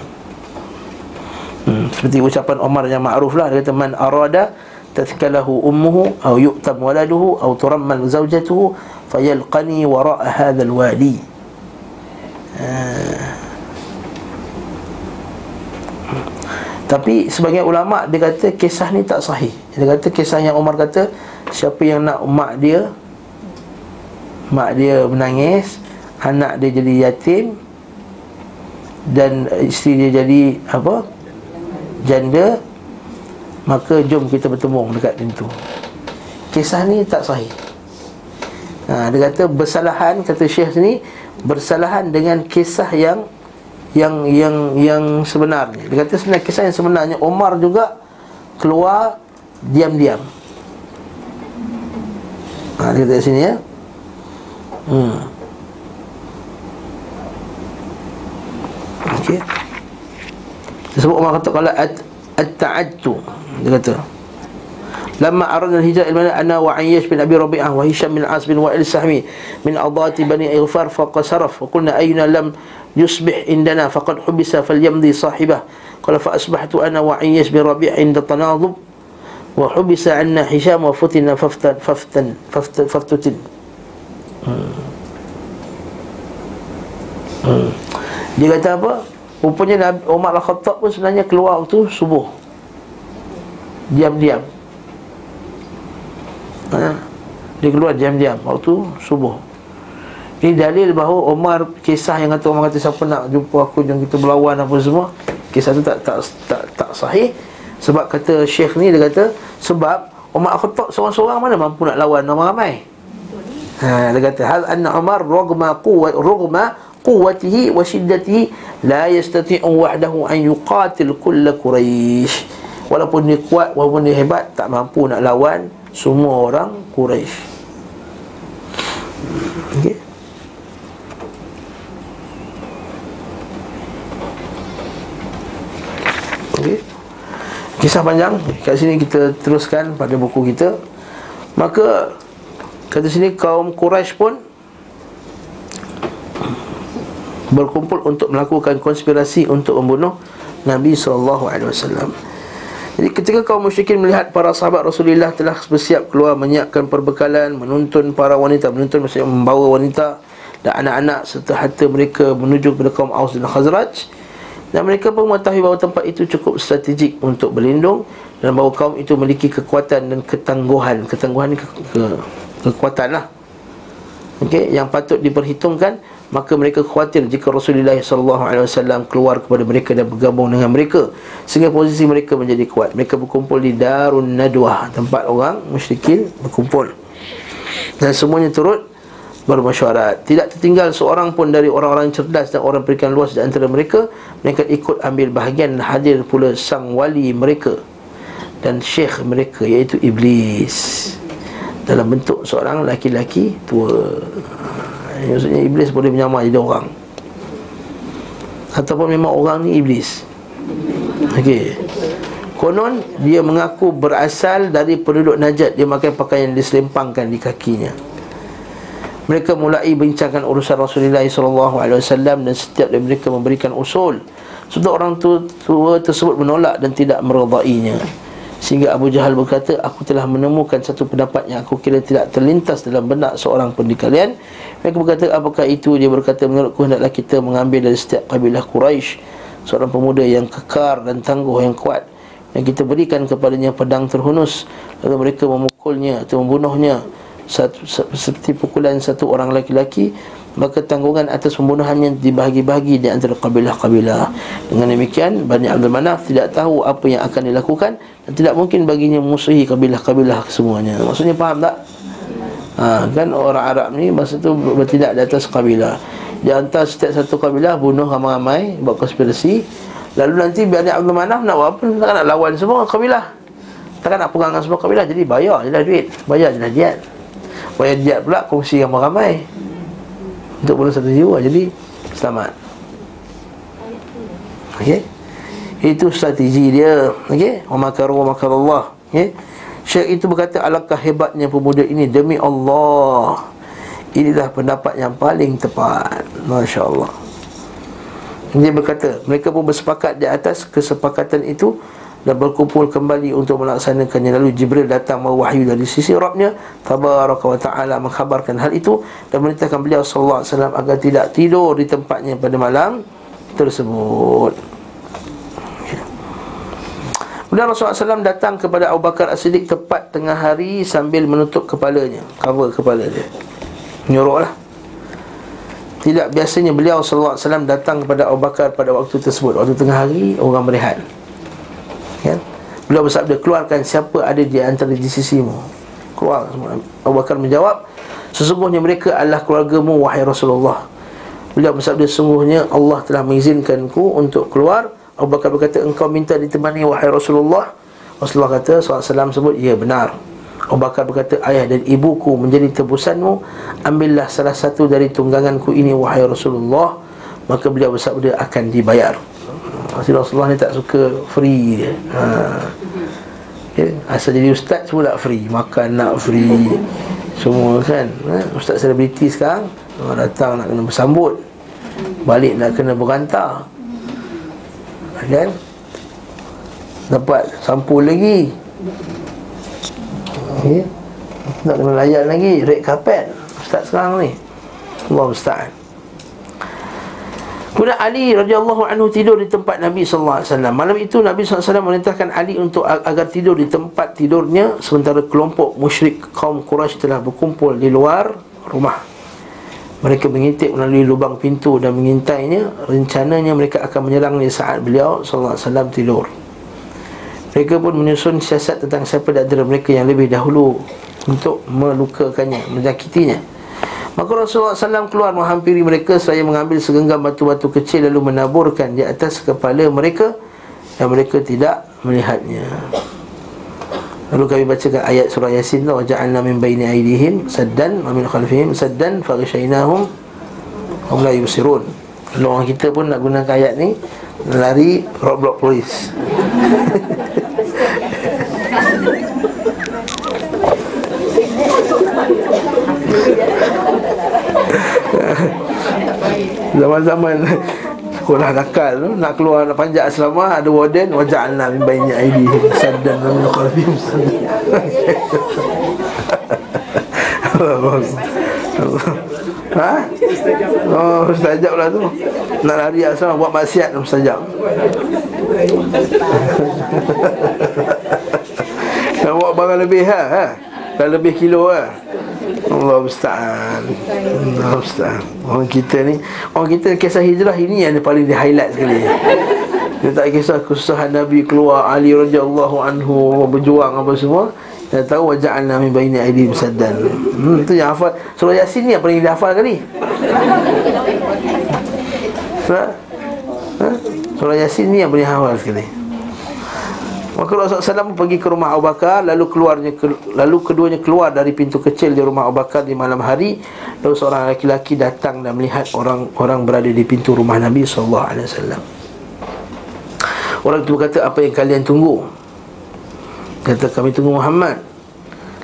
Seperti ucapan Umar yang ma'ruf lah. Dia kata man arada tazkalahu ummuhu aw yu'tab waladuhu aw turammal zawjatuhu fayalqani wara'a hadha al-wadi. Tapi sebagian ulama dia kata kisah ni tak sahih. Dia kata kisah yang Umar kata siapa yang nak mak dia menangis, anak dia jadi yatim dan isteri dia jadi apa? Janda. Maka jom kita bertemu dekat pintu. Kisah ni tak sahih. Dia kata bersalahan, kata Syekh ni, bersalahan dengan kisah yang sebenarnya. Dia kata sebenarnya kisah yang sebenarnya Umar juga keluar diam-diam. Dia kata sini ya. Okey. Sebab Umar kata qala at-ta'attu. Dia kata lamma aradna al-hijrah ilmana ana wa Ayyash bin Abi Rabi'ah wa Hisham bin As bin Wa'il Sahmi min adati bani Ighfar faqasaraf wa qulna ayna lam yusbih indana faqad hubisa falyamdi sahibah qala fa asbahtu ana wa Ayyash bin Rabi'ah inda tanadub wa hubisa anna Hisham wa futina faftan. Dia kata apa? Rupanya Umar Al-Khattab pun sebenarnya keluar tu subuh diam-diam. Dia keluar diam-diam waktu subuh. Ini dalil bahawa Umar, kisah yang kata Umar kata siapa nak jumpa aku, jom kita berlawan apa semua, kisah tu tak sahih. Sebab kata Syekh ni, dia kata sebab Umar Khattab seorang-seorang mana mampu nak lawan ramai-ramai. Dia kata hal anna Umar ragma quwwatihi wa shiddatihi la yastati'u wahdahu an yuqatil kull Quraish. Walaupun dia kuat, walaupun dia hebat, tak mampu nak lawan semua orang Quraisy. Okey. Okey. Kisah panjang. Kat sini kita teruskan pada buku kita. Maka kat sini kaum Quraisy pun berkumpul untuk melakukan konspirasi untuk membunuh Nabi SAW. Jadi ketika kaum musyrikin melihat para sahabat Rasulullah telah bersiap keluar, menyiapkan perbekalan, menuntun para wanita, menuntun maksudnya membawa wanita dan anak-anak serta harta mereka menuju kepada kaum Aus dan Khazraj, dan mereka pun mengetahui bahawa tempat itu cukup strategik untuk berlindung, dan bahawa kaum itu memiliki kekuatan dan ketangguhan. Ketangguhan ni kekuatan lah, okay, yang patut diperhitungkan. Maka mereka khawatir jika Rasulullah SAW keluar kepada mereka dan bergabung dengan mereka, sehingga posisi mereka menjadi kuat. Mereka berkumpul di Darun Nadwah, tempat orang musyrikin berkumpul, dan semuanya turut bermesyuarat. Tidak tertinggal seorang pun dari orang-orang cerdas dan orang perikan luas di antara mereka. Mereka ikut ambil bahagian, hadir pula sang wali mereka dan syekh mereka, iaitu Iblis, dalam bentuk seorang lelaki-lelaki tua. Maksudnya Iblis boleh menyamar jadi orang, ataupun memang orang ni Iblis. Okey. Konon dia mengaku berasal dari penduduk Najat. Dia pakai pakaian yang diselempangkan di kakinya. Mereka mulai bincangkan urusan Rasulullah SAW, dan setiap dari mereka memberikan usul. Sebab orang tua tersebut menolak dan tidak meredainya, sehingga Abu Jahal berkata, aku telah menemukan satu pendapat yang aku kira tidak terlintas dalam benak seorang pun di kalian. Mereka berkata, apakah itu? Dia berkata, menurutku hendaklah kita mengambil dari setiap kabilah Quraisy seorang pemuda yang kekar dan tangguh yang kuat, dan kita berikan kepadanya pedang terhunus, lalu mereka memukulnya atau membunuhnya seperti pukulan satu orang lelaki-lelaki. Maka tanggungan atas pembunuhannya dibahagi-bahagi di antara kabilah-kabilah. Dengan demikian, Bani Abdul Manaf tidak tahu apa yang akan dilakukan, dan tidak mungkin baginya memusuhi kabilah-kabilah semuanya. Maksudnya faham tak? Kan orang Arab ni masa tu bertindak di atas kabilah. Dia hantar setiap satu kabilah, bunuh ramai-ramai, buat konspirasi. Lalu nanti Bani Abdul Manaf nak buat apa? Takkan nak lawan semua kabilah, takkan nak pegang semua kabilah. Jadi bayar je lah duit, bayar je lah jihad. Bayar jihad pula kongsi ramai-ramai untuk bunuh satu jiwa, jadi selamat. Okey, itu strategi dia. Okey, wa makaru wa makarallah. Okey, Syekh itu berkata, alangkah hebatnya pemuda ini, demi Allah, inilah pendapat yang paling tepat. Masya-Allah. Dia berkata, mereka pun bersepakat di atas kesepakatan itu dan berkumpul kembali untuk melaksanakannya. Lalu Jibril datang mewahyu dari sisi Rabbnya Tabaraka wa Ta'ala, mengkhabarkan hal itu dan memerintahkan beliau sallallahu alaihi wasallam agar tidak tidur di tempatnya pada malam tersebut. Kemudian Rasulullah SAW datang kepada Abu Bakar As-Siddiq tepat tengah hari sambil menutup kepalanya, cover kepala dia, menyoroklah. Tidak biasanya beliau sallallahu alaihi wasallam datang kepada Abu Bakar pada waktu tersebut, waktu tengah hari, orang berehat. Ya. Beliau bersabda, keluarkan siapa ada di antara di sisimu. Keluar semua. Abu Bakar menjawab, sesungguhnya mereka adalah keluargamu, wahai Rasulullah. Beliau bersabda, sesungguhnya Allah telah mengizinkanku untuk keluar. Abu Bakar berkata, engkau minta ditemani, wahai Rasulullah. Rasulullah kata, SAW sebut, ya benar. Abu Bakar berkata, ayah dan ibuku menjadi tebusanmu, ambillah salah satu dari tungganganku ini, wahai Rasulullah. Maka beliau bersabda, akan dibayar. Rasulullah ni tak suka free dia. Okay. Asal jadi ustaz semua nak free, makan nak free, semua kan. Ustaz selebriti sekarang, datang nak kena bersambut, balik nak kena berantar, kan, dapat sampul lagi, okay, nak kena layan lagi red carpet ustaz sekarang ni. Allah ustaz. Kemudian Ali radhiyallahu anhu tidur di tempat Nabi sallallahu alaihi wasallam. Malam itu Nabi sallallahu alaihi wasallam memerintahkan Ali untuk agar tidur di tempat tidurnya, sementara kelompok musyrik kaum Quraisy telah berkumpul di luar rumah. Mereka mengintip melalui lubang pintu dan mengintainya. Rencananya mereka akan menyerangnya saat beliau sallallahu alaihi wasallam tidur. Mereka pun menyusun siasat tentang siapa di antara mereka yang lebih dahulu untuk melukakannya, menyakitinya. Maka Rasulullah SAW keluar menghampiri mereka seraya mengambil segenggam batu-batu kecil lalu menaburkan di atas kepala mereka, dan mereka tidak melihatnya. Lalu kami bacakan ayat surah Yasin, wa ja'alna min baini aydihim saddan wa min khalfihim saddan faghshaynahum hum la yubsirun. Orang kita pun nak gunakan ayat ni lari roadblock polis. Zaman-zaman sekolah nakal tu, nak keluar panjat asrama, ada warden, wa ja'alna min baini aydihim saddan wa min khalfihim saddan. Ha? Oh, mustajab lah tu. Nak lari asrama buat maksiat, mustajab. Nak buat barang lebih ha? Dah lebih kilo lah. Allah musta'an. Allah musta'an. Orang kita ni, orang kita kisah hijrah ini yang paling di-highlight sekali. Dia tak kisah kesusahan Nabi keluar, Ali radhiyallahu anhu berjuang apa semua. Dia tahu waja'alna min baini aydihim saddan. Itu yang hafal surah Yasin ni yang paling dihafal kali. Surah Yasin ni yang paling hafal sekali. Maka Rasulullah SAW pergi ke rumah Abu Bakar, lalu keduanya keluar dari pintu kecil di rumah Abu Bakar di malam hari. Lalu seorang lelaki datang dan melihat orang-orang berada di pintu rumah Nabi SAW. Orang itu berkata, apa yang kalian tunggu? Kata, kami tunggu Muhammad.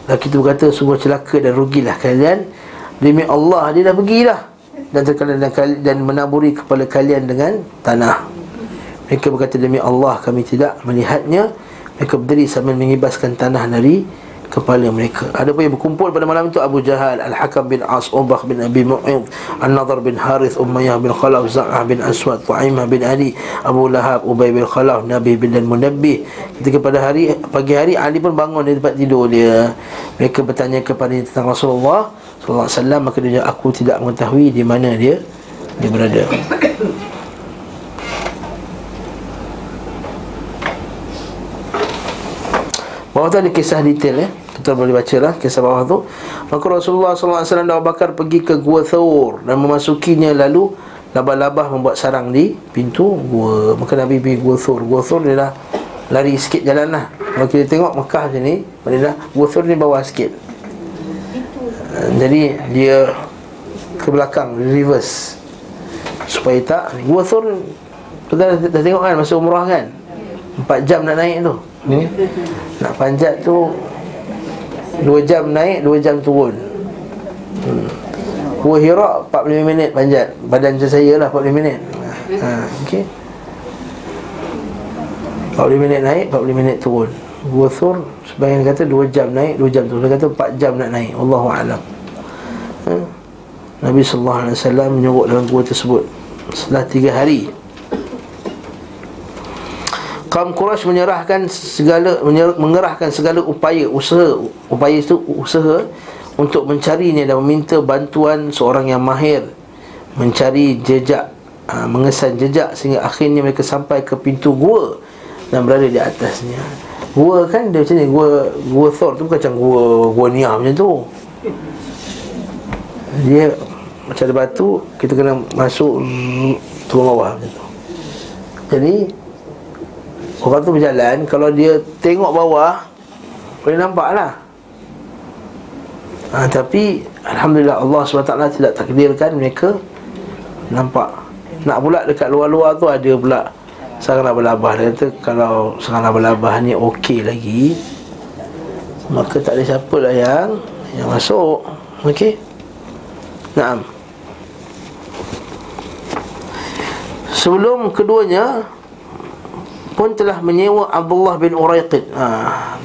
Lelaki itu berkata, sungguh celaka dan rugilah kalian. Demi Allah, dia dah pergi dah, dan menaburi kepala kalian dengan tanah. Mereka berkata, demi Allah, kami tidak melihatnya. Mereka berdiri sambil mengibaskan tanah dari kepala mereka. Ada pun yang berkumpul pada malam itu: Abu Jahal, Al-Hakam bin As, Ubah bin Abi Mu'id, Al-Nadhar bin Harith, Umayyah bin Khalaf, Za'ah bin Aswad, Tu'aimah bin Ali, Abu Lahab, Ubay bin Khalaf, Nabi bin dan Munabbih. Ketika pagi hari, Ali pun bangun dari tempat tidur dia. Mereka bertanya kepada dia tentang Rasulullah SAW. Maka dia jawab, aku tidak mengetahui di mana dia berada. Bawah tu ada kisah detail Kita boleh baca lah kisah bawah tu. Maka Rasulullah SAW dan Abu Bakar pergi ke Gua Thawr dan memasukinya, lalu labah-labah membuat sarang di pintu gua. Maka Nabi pergi Gua Thawr. Gua Thawr dia dah lari sikit jalan lah. Kalau kita tengok Mekah macam ni, Gua Thawr ni bawah sikit. Jadi dia ke belakang, reverse, supaya tak Gua Thawr. Kita dah tengok kan masa umrah kan, 4 jam nak naik tu. Nak panjat tu 2 jam naik, 2 jam turun. Gua Hira 45 minit panjat. Badan macam saya lah, 45 minit. Okey, 45 minit naik, 45 minit turun. Gua Thawr sebahagian kata 2 jam naik, 2 jam turun. Dia kata 4 jam nak naik. Allahu'alam. Nabi SAW menyuruh dalam gua tersebut. Setelah 3 hari, kaum Quraisy mengerahkan segala usaha untuk mencarinya dan meminta bantuan seorang yang mahir mencari jejak, mengesan jejak, sehingga akhirnya mereka sampai ke pintu gua dan berada di atasnya. Gua kan dia macam ni, gua Thawr tu bukan macam gua Nia macam tu. Dia macam ada batu, kita kena masuk turun bawah macam tu. Jadi orang tu berjalan, kalau dia tengok bawah boleh nampak lah. Tapi Alhamdulillah Allah SWT tidak takdirkan mereka nampak. Nak pula dekat luar-luar tu ada pula sarang labah-labah. Dia kata kalau sarang labah-labah ni okey lagi, maka tak ada siapa lah yang masuk. Okey. Naam. Sebelum keduanya pun telah menyewa Abdullah bin Uraiqid.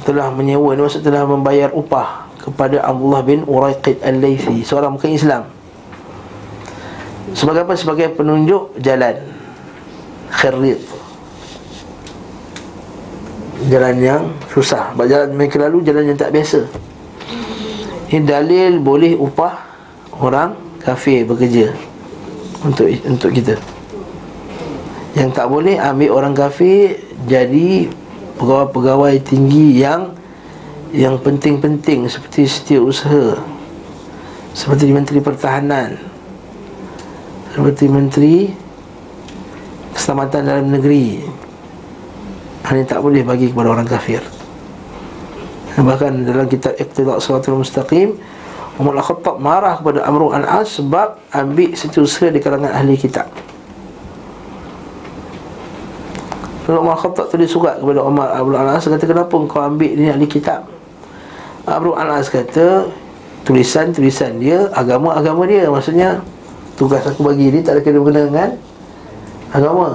Telah menyewa, maksud telah membayar upah kepada Abdullah bin Uraiqid Al-Laythi, seorang bukan Islam, sebagai apa? Sebagai penunjuk jalan, kharrit, jalan yang susah. Jalan mereka lalu jalan yang tak biasa. Ini dalil boleh upah orang kafir bekerja untuk kita. Yang tak boleh ambil orang kafir jadi pegawai-pegawai tinggi yang penting-penting seperti setiausaha, seperti Menteri Pertahanan, seperti Menteri Keselamatan Dalam Negeri. Ini tak boleh bagi kepada orang kafir. Bahkan dalam kitab Iqtida' Siratal Mustaqim, Umar Al-Khattab marah kepada Amr bin Al-As sebab ambil setiausaha di kalangan ahli kitab. Umar Al-Khattab tulis surat kepada Umar Abdul Al-As, kata, kenapa kau ambil ni ahli kitab? Abdul Al-As kata, tulisan-tulisan dia, agama-agama dia. Maksudnya tugas aku bagi dia tak ada kena-kena dengan agama.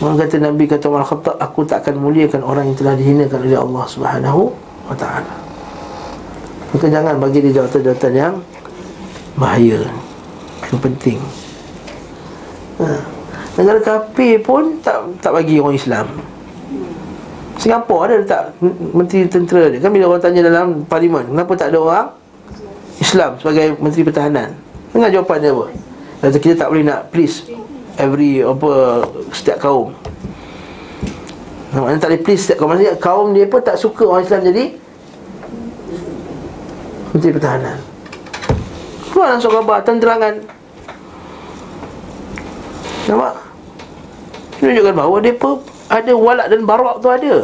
Orang kata, Nabi kata Umar Al-Khattab, aku tak akan muliakan orang yang telah dihinakan oleh Allah Subhanahu wa ta'ala. Maka jangan bagi dia jawatan-jawatan yang bahaya, yang penting. Negara kafir pun tak bagi orang Islam. Singapura ada letak menteri tentera dia. Kan bila orang tanya dalam parlimen, kenapa tak ada orang Islam sebagai menteri pertahanan? Dengar jawapan dia apa? Kata, kita tak boleh nak please setiap kaum. Namanya tak boleh please setiap kaum. Maksudnya kaum dia pun tak suka orang Islam jadi menteri pertahanan. Keluar langsung khabar, tenterangan. Nampak? Menunjukkan bahawa mereka ada walak dan barak tu ada.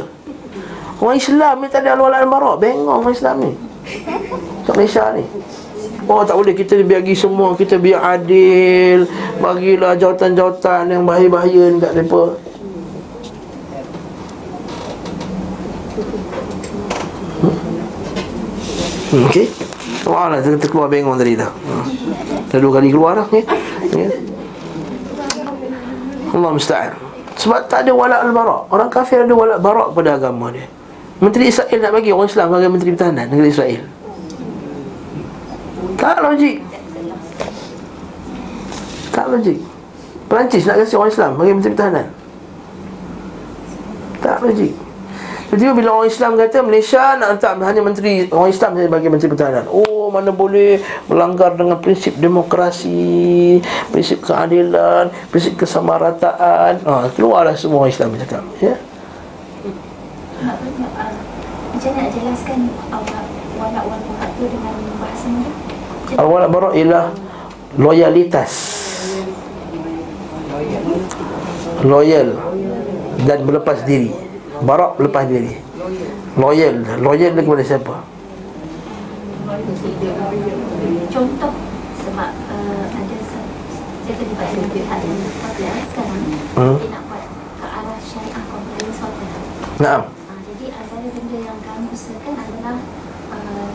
Orang Islam ni tak ada walak dan barak. Bengong orang Islam ni, kat Malaysia ni. Oh, tak boleh, kita bagi semua, kita biar adil. Bagilah jawatan-jawatan yang bahaya-bahaya ni kat mereka. Okey. Wah, kita keluar bengong tadi dah. Dah dua kali keluar dah ni. Ya. Allah musta'an. Sebab tak ada walak al-barak. Orang kafir ada walak barak pada agama dia. Menteri Israel nak bagi orang Islam sebagai menteri pertahanan negeri Israel. Tak logik. Tak logik. Perancis nak kasi orang Islam sebagai menteri pertahanan. Tak logik. Tiba-tiba bila orang Islam kata Malaysia nak letak hanya menteri orang Islam sebagai menteri pertahanan. Oh, mana boleh, melanggar dengan prinsip demokrasi, prinsip keadilan, prinsip kesamarataan. Keluarlah semua orang Islam bercakap, ya? Macam nak jelaskan walak-walak tu dengan bahasa ni? Walak barak ialah loyalitas. Loyal dan berlepas diri. Barak lepas diri. Loyal kepada siapa? Contoh sebab ada saya terlibat dengan pihak yang sekarang ni nak buat ke arah syariah compliance hotel. Naam. Jadi antara benda yang kami usahakan adalah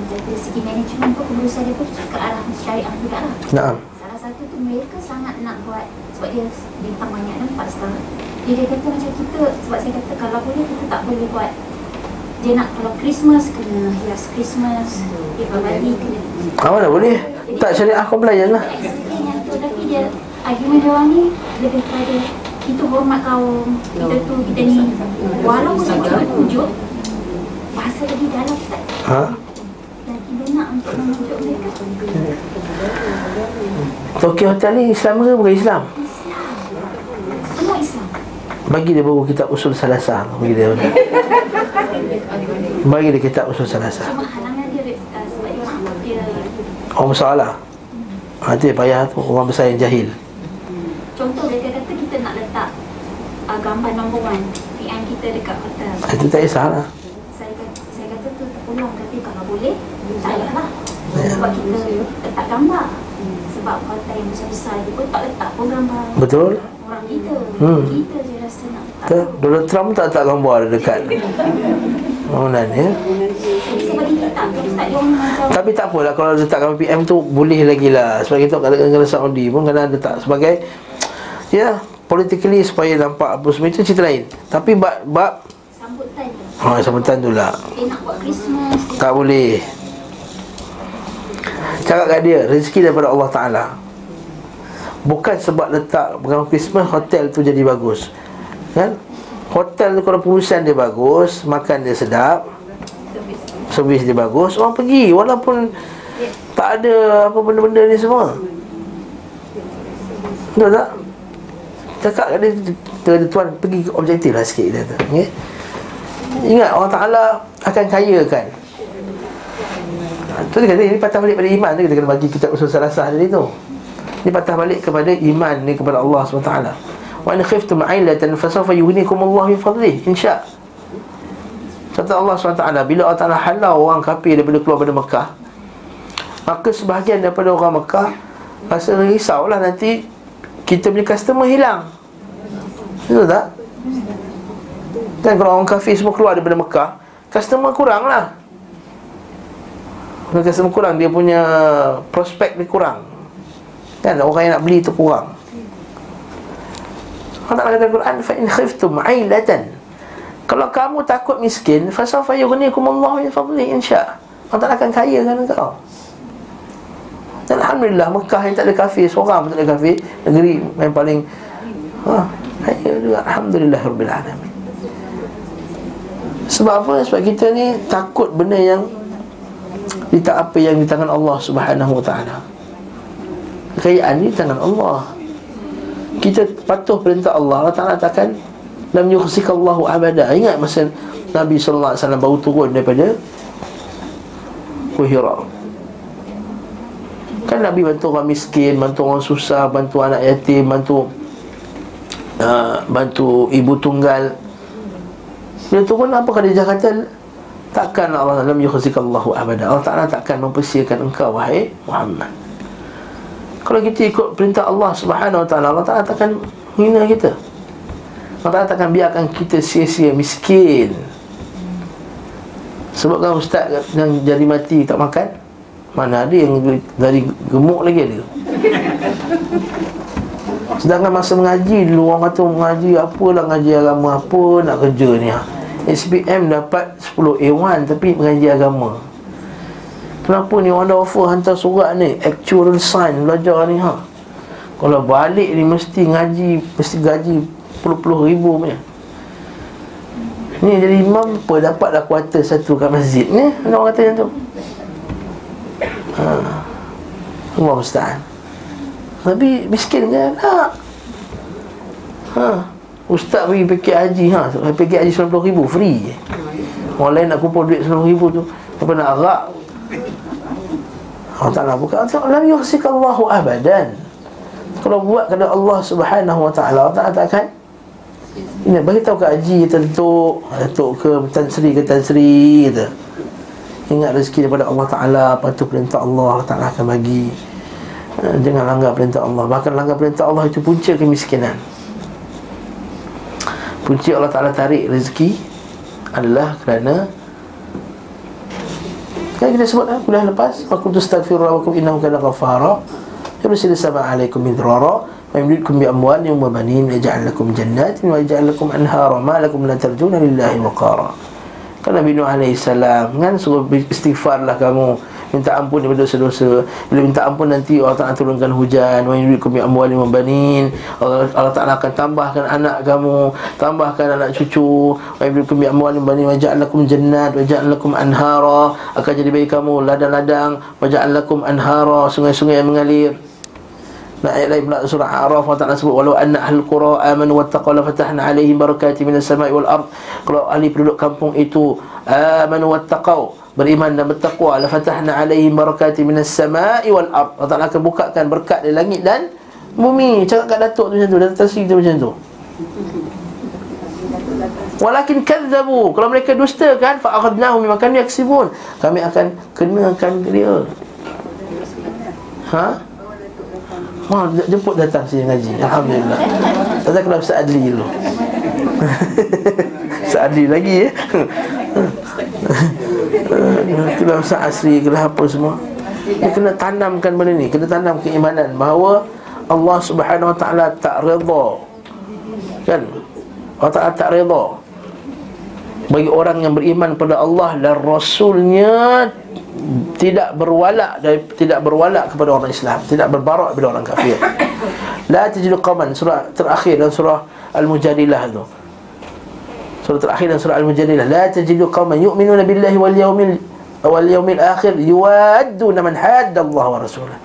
dari segi management pun pengurusan dia pun ke arah syariah juga lah. Naam. Salah satu tu mereka sangat nak buat sebab dia bintang banyak nampak sekarang. Dia kata macam kita, sebab saya kata kalau boleh kita tak boleh buat. Dia nak kalau Christmas kena hias Christmas, Deepavali kena. Mana boleh? Tak syariah compliance lah. Tapi dia argument dia orang ni lebih kepada kita hormat kaum, kita tu kita ni walaupun kita tunjuk bahasa lagi dalam kita. Dan kita nak untuk menunjuk mereka. Tokyo Hotel ni Islam ke bukan Islam? Bagi dia buku kitab usul salasah. Bagi dia kitab usul salasah. Orang bersalah. Itu payah tu. Orang besar yang jahil. Contoh dia kata kita nak letak gambar nombor 1 PM kita dekat hotel. Itu tak kisahlah. Saya kata tu terpulang. Tapi kalau boleh, tak payahlah. Sebab kita letak gambar. Sebab hotel yang besar-besar dia pun tak letak pun gambar. Betul. Orang kita. Kita je. Donald Trump tak letak gambar dekat bangunan, ya? Tapi tak apalah kalau letak gambar PM tu boleh lagi lah. Sebab kita kat negara Saudi pun kena letak sebagai, ya, politically supaya nampak apa semua itu cerita lain. Tapi bab sambutan tu, sambutan tu lah tak boleh. Cakap kat dia, rezeki daripada Allah Ta'ala. Bukan sebab letak program Christmas hotel tu jadi bagus. Kan? Hotel tu kalau pengurusan dia bagus, makan dia sedap, servis dia bagus, orang pergi walaupun tak ada apa benda-benda ni semua. Betul tak? Cakap kat dia, tuan pergi objektif lah sikit, dia kata, okay? Ingat Allah Ta'ala akan kayakan. Itu dia kata, ini patah balik pada iman tu. Kita kena bagi kitab usul salasah tadi tu. Ini patah balik kepada iman ni kepada Allah SWT. Wa in khiftum 'ailatan fasawfa yughnikumullahu min fadlihi insya. Kata Allah SWT, bila Allah Ta'ala halau orang kafir daripada keluar dari Mekah, maka sebahagian daripada orang Mekah rasa risaulah nanti kita punya customer hilang. Betul tak? Kan kalau orang kafir semua keluar daripada Mekah, customer kurang lah. Kalau customer kurang, dia punya prospek dia kurang. Kan orang yang nak beli tu kurang. Allah Ta'ala kata Al-Quran, فَإِنْ خِفْتُمْ عَيْلَةً, kalau kamu takut miskin, فَسَوْفَ يُغْنِيكُمُ اللَّهُ مِنْ فَضْلِهِ إِنْ شَاءَ. Allah Ta'ala akan kayakan kau. Dan Alhamdulillah, Mekah yang tak ada kafir, seorang pun tak ada kafir, negeri yang paling kaya juga. Alhamdulillah Rabbil Alamin. Sebab apa? Sebab kita ni takut benda yang tak apa yang di tangan Allah Subhanahu Wa Ta'ala. Kekayaan ni di tangan Allah. Kita patuh perintah Allah. Allah Ta'ala katakan lam yukhzikallahu abada. Ingat masa Nabi sallallahu alaihi wasallam baru turun daripada Hira. Kan Nabi bantu orang miskin, bantu orang susah, bantu anak yatim, bantu ibu tunggal. Bila turun apa kata dia kata, takkan Allah lam yukhzikallahu abada. Allah Ta'ala takkan mempersiakan engkau wahai Muhammad. Kalau kita ikut perintah Allah Subhanahu Wa Ta'ala, Allah Ta'ala takkan hina kita. Allah Ta'ala takkan biarkan kita sia-sia miskin. Sebabkan ustaz yang jadi mati tak makan, mana ada yang dari gemuk lagi ada. Sedangkan masa mengaji dulu, orang kata mengaji apalah, mengaji agama apa nak kerja ni. SPM dapat 10 A1 tapi mengaji agama. Kenapa ni orang dah offer hantar surat ni, actual sign belajar ni Kalau balik ni mesti ngaji, mesti gaji puluh-puluh ribu punya. Ni jadi imam pun dapatlah kuarter satu kat masjid ni. Orang kata macam tu. Allah musta'an. Tapi miskin je nak. Ustaz pergi paket haji, paket haji 90 ribu free je. Orang lain nak kumpul duit 90 ribu tu, apa nak arak. Allah Ta'ala buka, lam yukhzikallahu abadan. Kalau buat kerana Allah Subhanahu Wa Ta'ala, Allah Ta'ala takkan ini beritahu ke haji tentu, datuk ke Tan Sri ke Tan Sri kata. Ingat rezeki daripada Allah Ta'ala, patuh perintah Allah, Allah Ta'ala akan bagi. Jangan langgar perintah Allah. Bahkan langgar perintah Allah itu punca kemiskinan. Punca Allah Ta'ala tarik rezeki adalah kerana kan kita sebut kuliah lepas, waqul tustaghfirullah wakum innahu kana ghafara yursil samaa alaikum midrara wa yumdidkum bi amwalin wa banin wa yaj'al lakum jannatin wa yaj'al lakum anhara ma lakum la tarjuna lillahi waqara. Kan Nabi Nuh alaihi salam kan suruh istighfarlah kamu, minta ampun daripada dosa-dosa. Bila minta ampun nanti Allah Ta'ala turunkan hujan, wa yumdidkum bi amwalin wa banin, Allah Ta'ala akan tambahkan anak kamu, tambahkan anak cucu, wa yumdidkum bi amwalin wa banin wa yaj'al lakum jannat wa yaj'al lakum anhara, akan jadi bagi kamu ladang-ladang, wa yaj'al lakum anhara, sungai-sungai yang mengalir. Nak ayat lain pula surah A'raf, Allah Ta'ala sebut walau anna ahlul qura amanu wattaqaw la fatahna alaihim barakati minas sama'i wal ard. Kalau ahli penduduk kampung itu amanu wattaqaw, beriman dan bertakwa, la fatahna alaihim barakati minas sama'i wal ard. Allah Ta'ala akan bukakan berkat dari langit dan bumi. Cakap kat datuk tu macam tu, datuk tasri tu macam tu. Walakin kadzabu, kalau mereka dustakan, fa akhadnahum bima kanu yaksibun, kami akan kenakan dia. Jemput datang sini ngaji. Alhamdulillah. Tentang kena Ustaz Adli dulu. Ustaz Adli lagi kena Ustaz Asri, kena apa semua. Dia kena tanamkan benda ni. Kena tanam keimanan bahawa Allah Subhanahu Wa Ta'ala tak redha. Kan Allah Ta'ala tak redha bagi orang yang beriman pada Allah dan Rasulnya, tidak berwalak kepada orang Islam, tidak berbarak kepada orang kafir. La tajidu qaman, surah terakhir dan surah Al-Mujadilah tu. Surah terakhir dan surah Al-Mujadilah, la tajidu qaman yu'minuna billahi wal yaumil akhir yuwadduna man haddallaha wa rasulahu.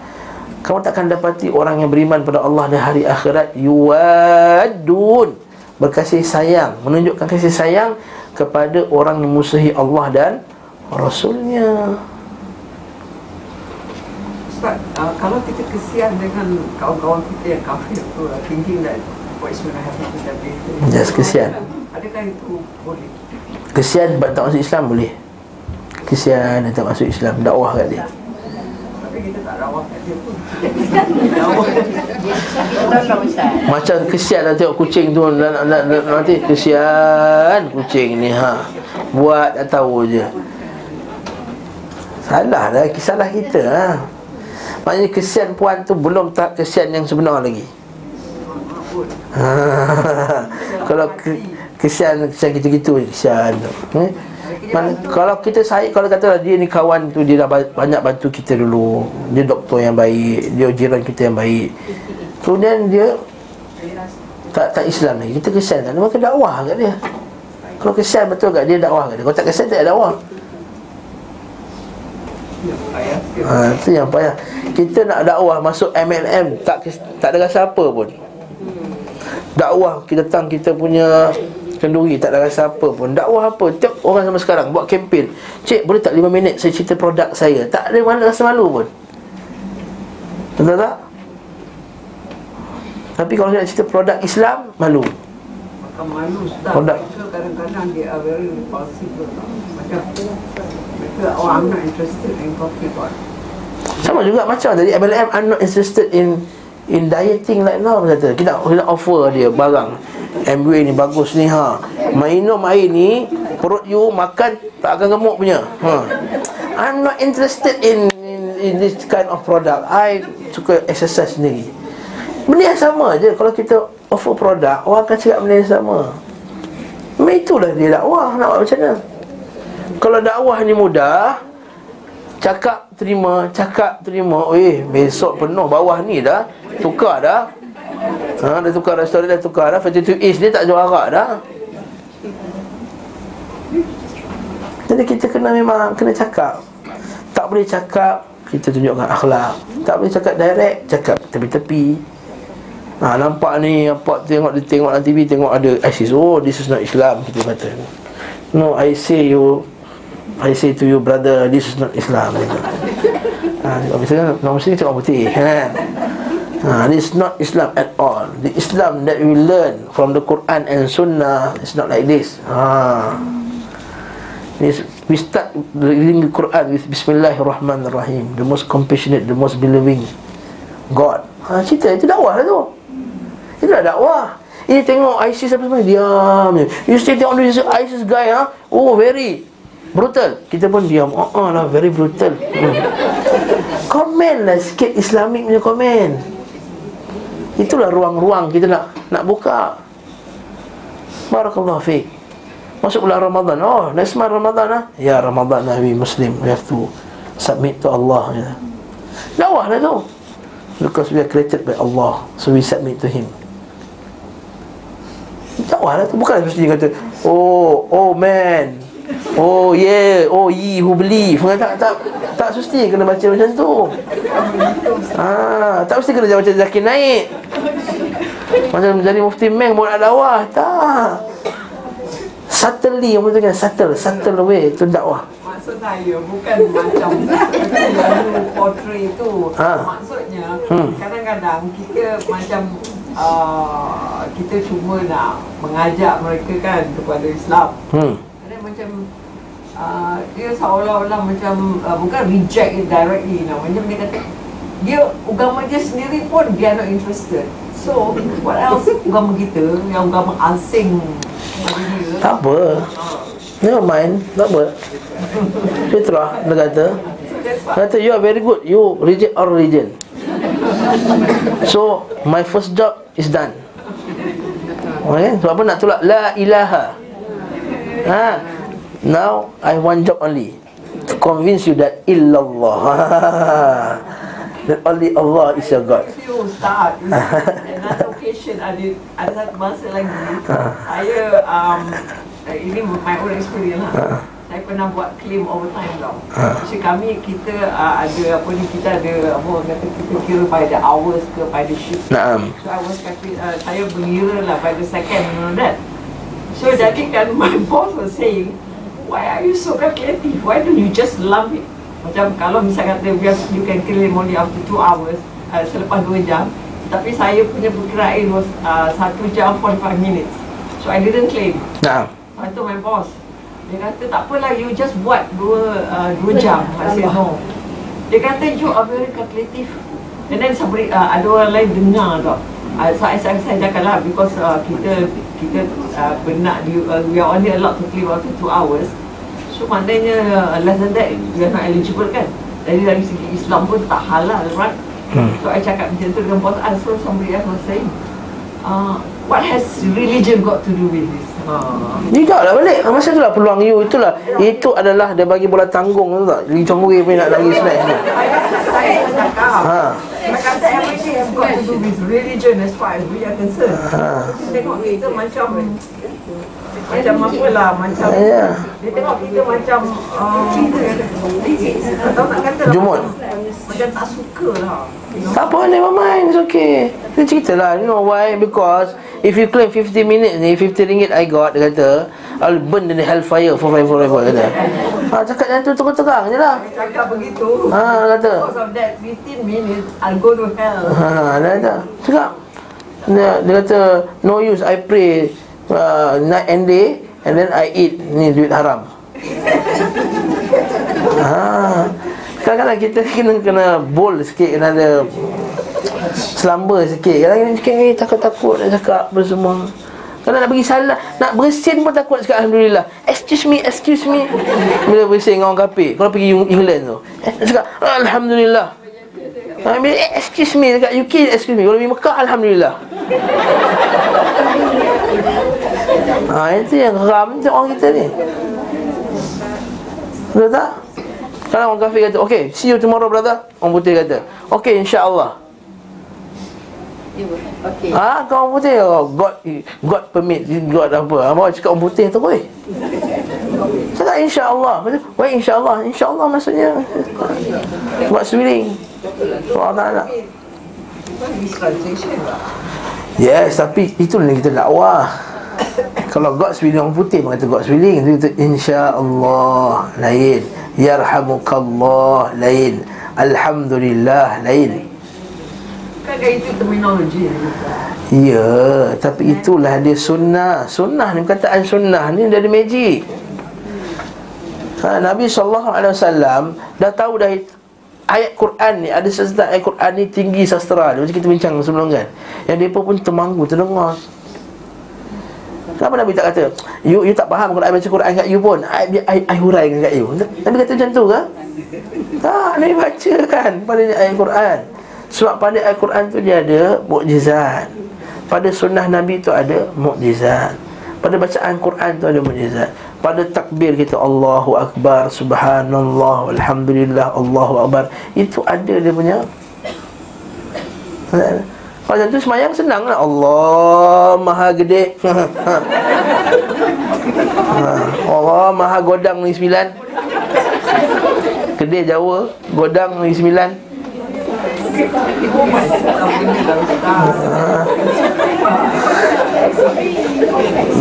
Kamu takkan dapati orang yang beriman pada Allah dan hari akhirat yuwaddun, berkasih sayang, menunjukkan kasih sayang kepada orang yang memusuhi Allah dan Rasulnya. Ustaz, kalau kita kesian dengan kawan-kawan kita yang kafir tu, thinking that what is going to happen to that day, just kesian. Adakah itu boleh? Kesian tak masuk Islam boleh. Kesian tak masuk Islam, dakwah kat dia. Tapi kita tak rawat kat dia pun. Macam kesian lah tengok kucing tu. Nanti kesian kucing ni, ha, buat tak tahu je. Salah lah, kisahlah kita, ha. Maknanya kesian puan tu belum tahap kesian yang sebenar lagi, ha. Kalau kesian, kesian gitu-gitu je kesian tu, eh? Kalau kita sayang, kalau katalah dia ni kawan tu, dia dah banyak bantu kita dulu, dia doktor yang baik, dia jiran kita yang baik, kemudian dia tak Islam lagi, kita kesian kan, maka dakwah kat dia. Kalau kesian betul kat dia, dakwah kat dia. Kalau tak kesian, tak ada dakwah. Itu yang payah. Kita nak dakwah masuk MLM, tak ada rasa apa pun. Dakwah kita datang, kita punya kenduri tak ada rasa apa pun. Dakwah apa? Tiap orang sama sekarang buat kempen, "Cik, boleh tak 5 minit saya cerita produk saya?" Tak ada rasa malu pun. Betul tak? Tapi kalau nak cerita produk Islam, malu. Bukan malu, Ustaz. Produk kadang-kadang dia very possible. Macam orang, I'm not interested in coffee pot. Sama juga macam tadi MLM, I'm not interested in dieting like now, kata. Kita offer dia barang MW ni bagus ni, ha. Minum air ni, perut you makan tak akan gemuk punya, ha. I'm not interested in this kind of product. I suka exercise sendiri. Benda yang sama je. Kalau kita offer produk, orang akan cakap benda yang sama. Memang itulah dia dakwah. Nak buat macam mana? Kalau dakwah ni mudah, cakap terima. Besok penuh bawah ni dah. Tukar dah, ha, dah tukar restoran, dah tukar dah 42 East ni tak jual arak dah. Jadi kita kena memang kena cakap. Tak boleh cakap, kita tunjukkan akhlak. Tak boleh cakap direct, cakap tepi-tepi. Ha, nampak ni, nampak tengok, dia tengok dalam TV, tengok ada ISIS, oh this is not Islam, kita kata. No, I say to you brother, this is not Islam. Ha, misalnya orang Muslim cakap putih, ha. Ha, this is not Islam at all. The Islam that we learn from the Quran and Sunnah is not like this, ha. We start reading the Quran with Bismillahirrahmanirrahim, the most compassionate, the most believing God. Ha, cerita itu dakwah lah tu. Itulah dakwah. Ini tengok ISIS apa semua, diam je. You stay tengok ISIS guy, ha? Oh, very brutal. Kita pun diam, lah, very brutal, Comment lah sikit Islamic punya komen. Itulah ruang-ruang kita nak buka. Barakallahu fiik. Masuk bulan Ramadan, oh, next month Ramadan, ha? Ya Ramadan, we Muslim, we have to submit to Allah, ya. Dakwah lah tu. Because we are created by Allah, so we submit to Him. Dakwah lah tu. Bukan mesti kata, Oh man, oh yeah, oh ye who believe. Tak mesti kena baca macam tu, ha. Tak mesti kena macam Zakir Naik, macam jadi Mufti Meng mau nak dakwah. Tak. Subtly, maksudnya subtle way tu dakwah. Maksud saya bukan macam portray tu, ha. Maksudnya kadang-kadang kita macam kita cuma nak mengajak mereka kan kepada Islam, ada macam dia seolah-olah macam bukan reject it directly, namanya dia kata dia agama dia sendiri pun dia not interested. So what else agama kita yang agama asing dia, tak apa, never mind, tak apa. Fitrah, dia kata you are very good, you reject our religion. So my first job is done. Okay, sebab apa nak tolak la ilaha, ha. Now I one job only, to convince you that illallah, that only Allah is your God. You start another occasion, ada masa lagi saya ini my own experience lah. Saya pernah buat claim overtime tau. So kami kita ada apa ni, kita ada apa orang kata, kita kira by the hours ke by the shift. So I was happy, saya mengira lah by the second, you know that. So it's I think that my boss was saying, why are you so calculative? Why don't you just love it? Macam kalau misalnya kata you can clean only after 2 hours, selepas 2 jam. Tapi saya punya perkiraan was 1 jam 45 minutes. So I didn't claim. Nah. I told my boss, dia kata tak apalah, you just buat 2 jam. I said no. Dia kata you are very calculative. And then somebody, ada orang lain dengar tak. So I cakaplah because kita benar, we are only allowed to claim after 2 hours. So maknanya less than that you are not eligible kan. Jadi dari segi Islam pun tak halal, right? So I cakap macam tu dengan boss. So somebody else was saying, what has religion got to do with this? You tak lah balik. Masa tu lah peluang you. Itulah, itu adalah dia bagi bola tanggung tu tak. Lee Chong Wei pun nak lagi smash ni. Saya kata everything has got to do with religion as far as we are concerned. Tengok kita macam apalah, macam dia tengok kita macam tak tahu nak kata lah, macam tak suka lah. Tak apa, never mind, it's okay. Kita cerita lah, you know why? Because if you claim 50 minutes ni, 50 ringgit I got, dia kata I'll burn in the hellfire for 5 forever, kata. Cakap yang tu terang-terang je lah. Cakap begitu. Kata because of that 15 minutes, I'll go to hell. Dia kata, cakap dia kata, no use, I pray night and day, and then I eat ni duit haram. Kadang-kadang kita kena bold sikit, kena ada selamba sikit. Kadang-kadang sikit ni takut-takut nak cakap apa semua. Kalau nak pergi salah, nak bersin pun takut cakap Alhamdulillah. Excuse me. Bila bersin dengan orang kafir, kalau pergi England tu cakap Alhamdulillah. Bila excuse me dekat UK, excuse me. Kalau pergi Mekah, Alhamdulillah. Itu yang geram tu orang kita ni. Betul tak? Kalau orang kafir kata, okay, see you tomorrow brother. Orang putih kata, okay, insyaAllah. Okay. Kau putih, God permit, God apa. Abang cakap orang putih tu koi. Cakap insya-Allah. Wah, insya-Allah. Insya-Allah maksudnya buat swiring. Wah, tak. Yes, tapi itu yang kita dakwah. Kalau God willing orang putih mengata God willing, itu insya-Allah lain. Yarhamukallah lain. Alhamdulillah lain. Kadang itu terminologi. Ya, tapi itulah dia sunnah. Sunnah ni, perkataan sunnah ni dari magic. Nabi SAW dah tahu dah ayat Quran ni, ada sesat ayat Quran ni tinggi sastera dia. Macam kita bincang sebelum kan, yang mereka pun termangu, terdengar. Kenapa Nabi tak kata, you tak faham kalau I baca Quran kat you pun I huraikan kat you? Nabi kata macam tu ke? Tak, Nabi baca kan padanya ayat Quran. Sebab pada Al-Quran tu dia ada mukjizat. Pada sunnah Nabi tu ada mukjizat. Pada bacaan Quran tu ada mukjizat. Pada takbir kita Allahu Akbar, Subhanallah, Alhamdulillah, Allahu Akbar, itu ada dia punya. Kalau macam tu semayang senang lah. Allah Maha Gede, Allah Maha Godang Negeri Sembilan. Gede Jawa, Godang Negeri Sembilan.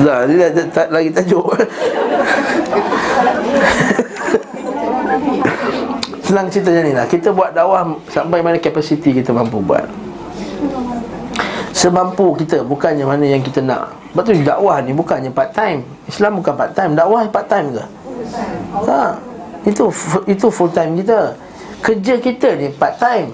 Dah, dia tak lagi tajuk. Senang cerita ni lah. Kita buat dakwah sampai mana kapasiti kita mampu buat, semampu kita, bukannya mana yang kita nak. Sebab tu dakwah ni bukannya part time. Islam bukan part time. Dakwah part time ke? Tak. Itu full time kita. Kerja kita ni part time.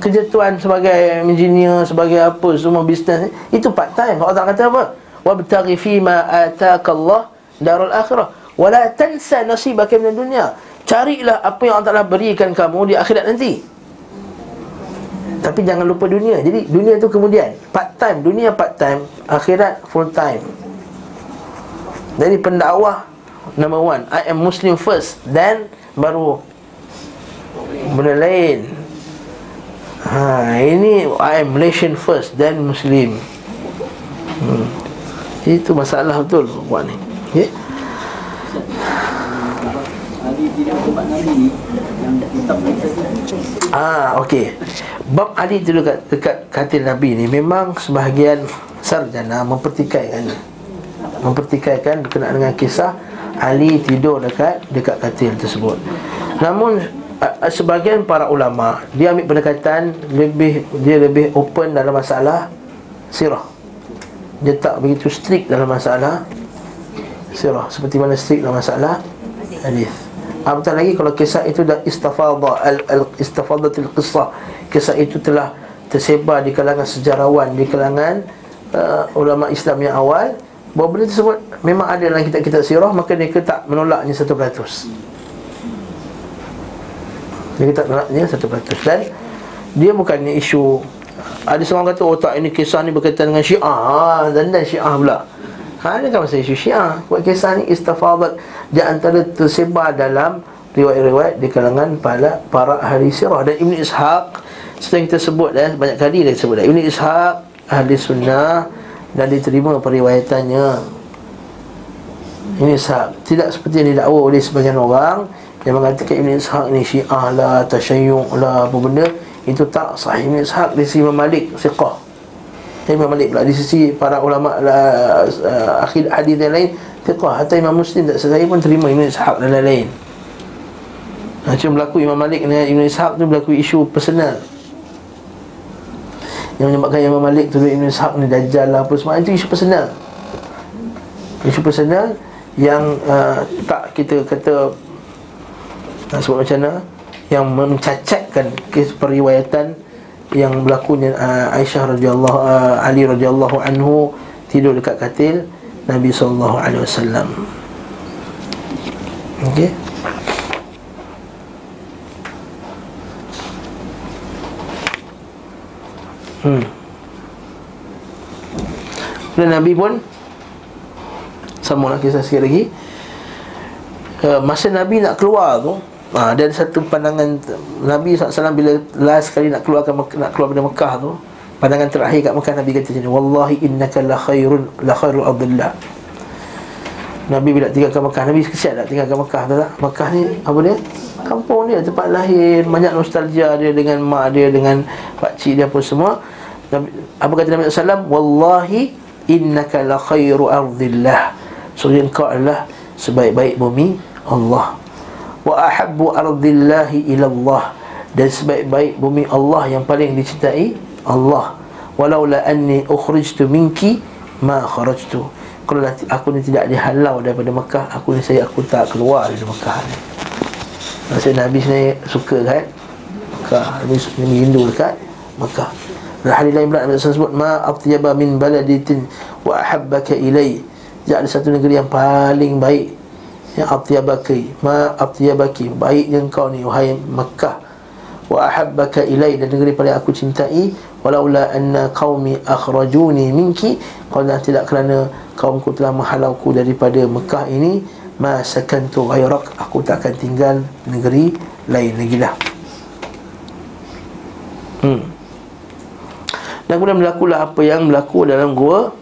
Kerja tuan sebagai engineer, sebagai apa, semua bisnes itu part time. Allah Ta'ala kata apa? Wabtaghi fima ataakallah darul akhirah wa la tansa nasibaka minad dunya. Carilah apa yang Allah Ta'ala berikan kamu di akhirat nanti, tapi jangan lupa dunia. Jadi dunia tu kemudian, part time. Dunia part time, akhirat full time. Jadi pendakwah number one, I am Muslim first, then baru benda lain. Ini I am Malaysian first, then Muslim. Itu masalah betul buat ni. Okay. Okey. Bab Ali tu dekat katil Nabi ni, memang sebahagian sarjana mempertikaikan ni. mempertikaikan berkenaan dengan kisah Ali tidur dekat katil tersebut. Namun sebahagian para ulama, dia ambil pendekatan lebih open dalam masalah sirah. Dia tak begitu strict dalam masalah sirah seperti mana strict dalam masalah hadis. Apatah lagi kalau kisah itu dah istafadatil qissah, kisah itu telah tersebar di kalangan sejarawan, di kalangan ulama Islam yang awal, bahawa benda tersebut memang ada dalam kitab-kitab sirah, maka mereka tak menolaknya 100%. Mereka tak menolaknya 100%. Dan dia bukannya isu. Ada seorang kata, oh tak, ini kisah ni berkaitan dengan syiah dan syiah pula. Ini kan masa isu syiah. Buat kisah ni istafadat di antara tersebar dalam riwayat-riwayat di kalangan para ahli sirah. Dan Ibn Ishaq, sering kita sebut banyak kali dia sebut Ibn Ishaq ahli sunnah dan diterima periwayatannya. Ibn Ishaq tidak seperti yang didakwa oleh sebagian orang yang mengatakan Ibn Ishaq ni syiah lah, tasyayyuq lah, apa benda. Itu tak sahih. Ibn Ishaq di sisi Imam Malik siqah. Imam Malik pula di sisi para ulama akhir hadis dan lain fiqah. Hatta Imam Muslim tak selesai pun terima Ibn Ishaq dan lain-lain. Macam berlaku Imam Malik dengan Ibn Ishaq tu berlaku isu personal yang menyebabkan Imam Malik tu Ibn Ishaq ni dajjal lah apa semua. Itu isu personal. Isu personal yang tak kita kata sebab macam mana, yang mencacatkan periwayatan yang berlakunya Aisyah radhiyallahu Ali radhiyallahu anhu tidur dekat katil Nabi sallallahu alaihi wasallam. Okey. Dan Nabi pun sambunglah kisah sikit lagi. Masa Nabi nak keluar tu, dan satu pandangan Nabi SAW bila last kali nak keluar dari Mekah tu, pandangan terakhir kat Mekah, Nabi kata macam ni, wallahi innaka la khairul adillah. Nabi bila tinggalkan Mekah, Nabi kesian tak tinggalkan Mekah tu tak? Mekah ni apa dia? Kampung dia, tempat lahir, banyak nostalgia dia dengan mak dia, dengan pakcik dia apa semua. Nabi, apa kata Nabi SAW? Wallahi innaka la khairul adillah. So engkau adalah sebaik-baik bumi Allah, wa ahabbu ardillahi ila Allah, dan sebaik-baik bumi Allah yang paling dicintai Allah. Walaula anni ukhrijtu minki ma kharajtu, kalau aku ni tidak dihalau daripada Mekah, aku tak keluar dari Mekah. Maksudnya Nabi sebenarnya suka kat Mekah, Nabi rindu dekat Mekah. Dan hadis lain pula Nabi sebut, ma atyaba min baladitin wa ahabbaka ilai, jadi ada satu negeri yang paling baik, yang atyabaki, ma atyabaki, baiknya engkau ni wahai Makkah, wa ahabbaka ilai, dan negeri paling aku cintai. Walaula anna qaumi akhrajuni minki, kalau tidak kerana kaumku telah menghalauku daripada Makkah ini, ma sakantu ghairak, aku tak akan tinggal negeri lain lagi dah. Dan kemudian berlakulah apa yang berlaku dalam gua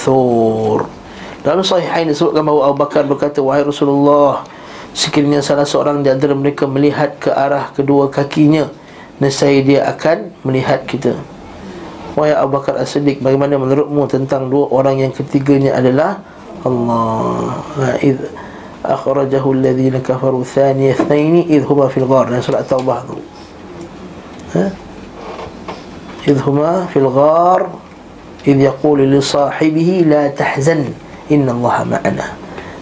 Thur. Dalam Sahihain disebutkan bahawa Abu Bakar berkata, wahai Rasulullah, sekiranya salah seorang di antara mereka melihat ke arah kedua kakinya, nescaya dia akan melihat kita. Wahai Abu Bakar As-Siddiq, bagaimana menurutmu tentang dua orang yang ketiganya adalah Allah? Idh akhrajahu alladhina kafaru thaniyathnaini idh huma fil ghar, dalam surah Taubah tu. Idh huma fil ghar idh yaqulu li sahibihi la tahzan innallaha ma'ana,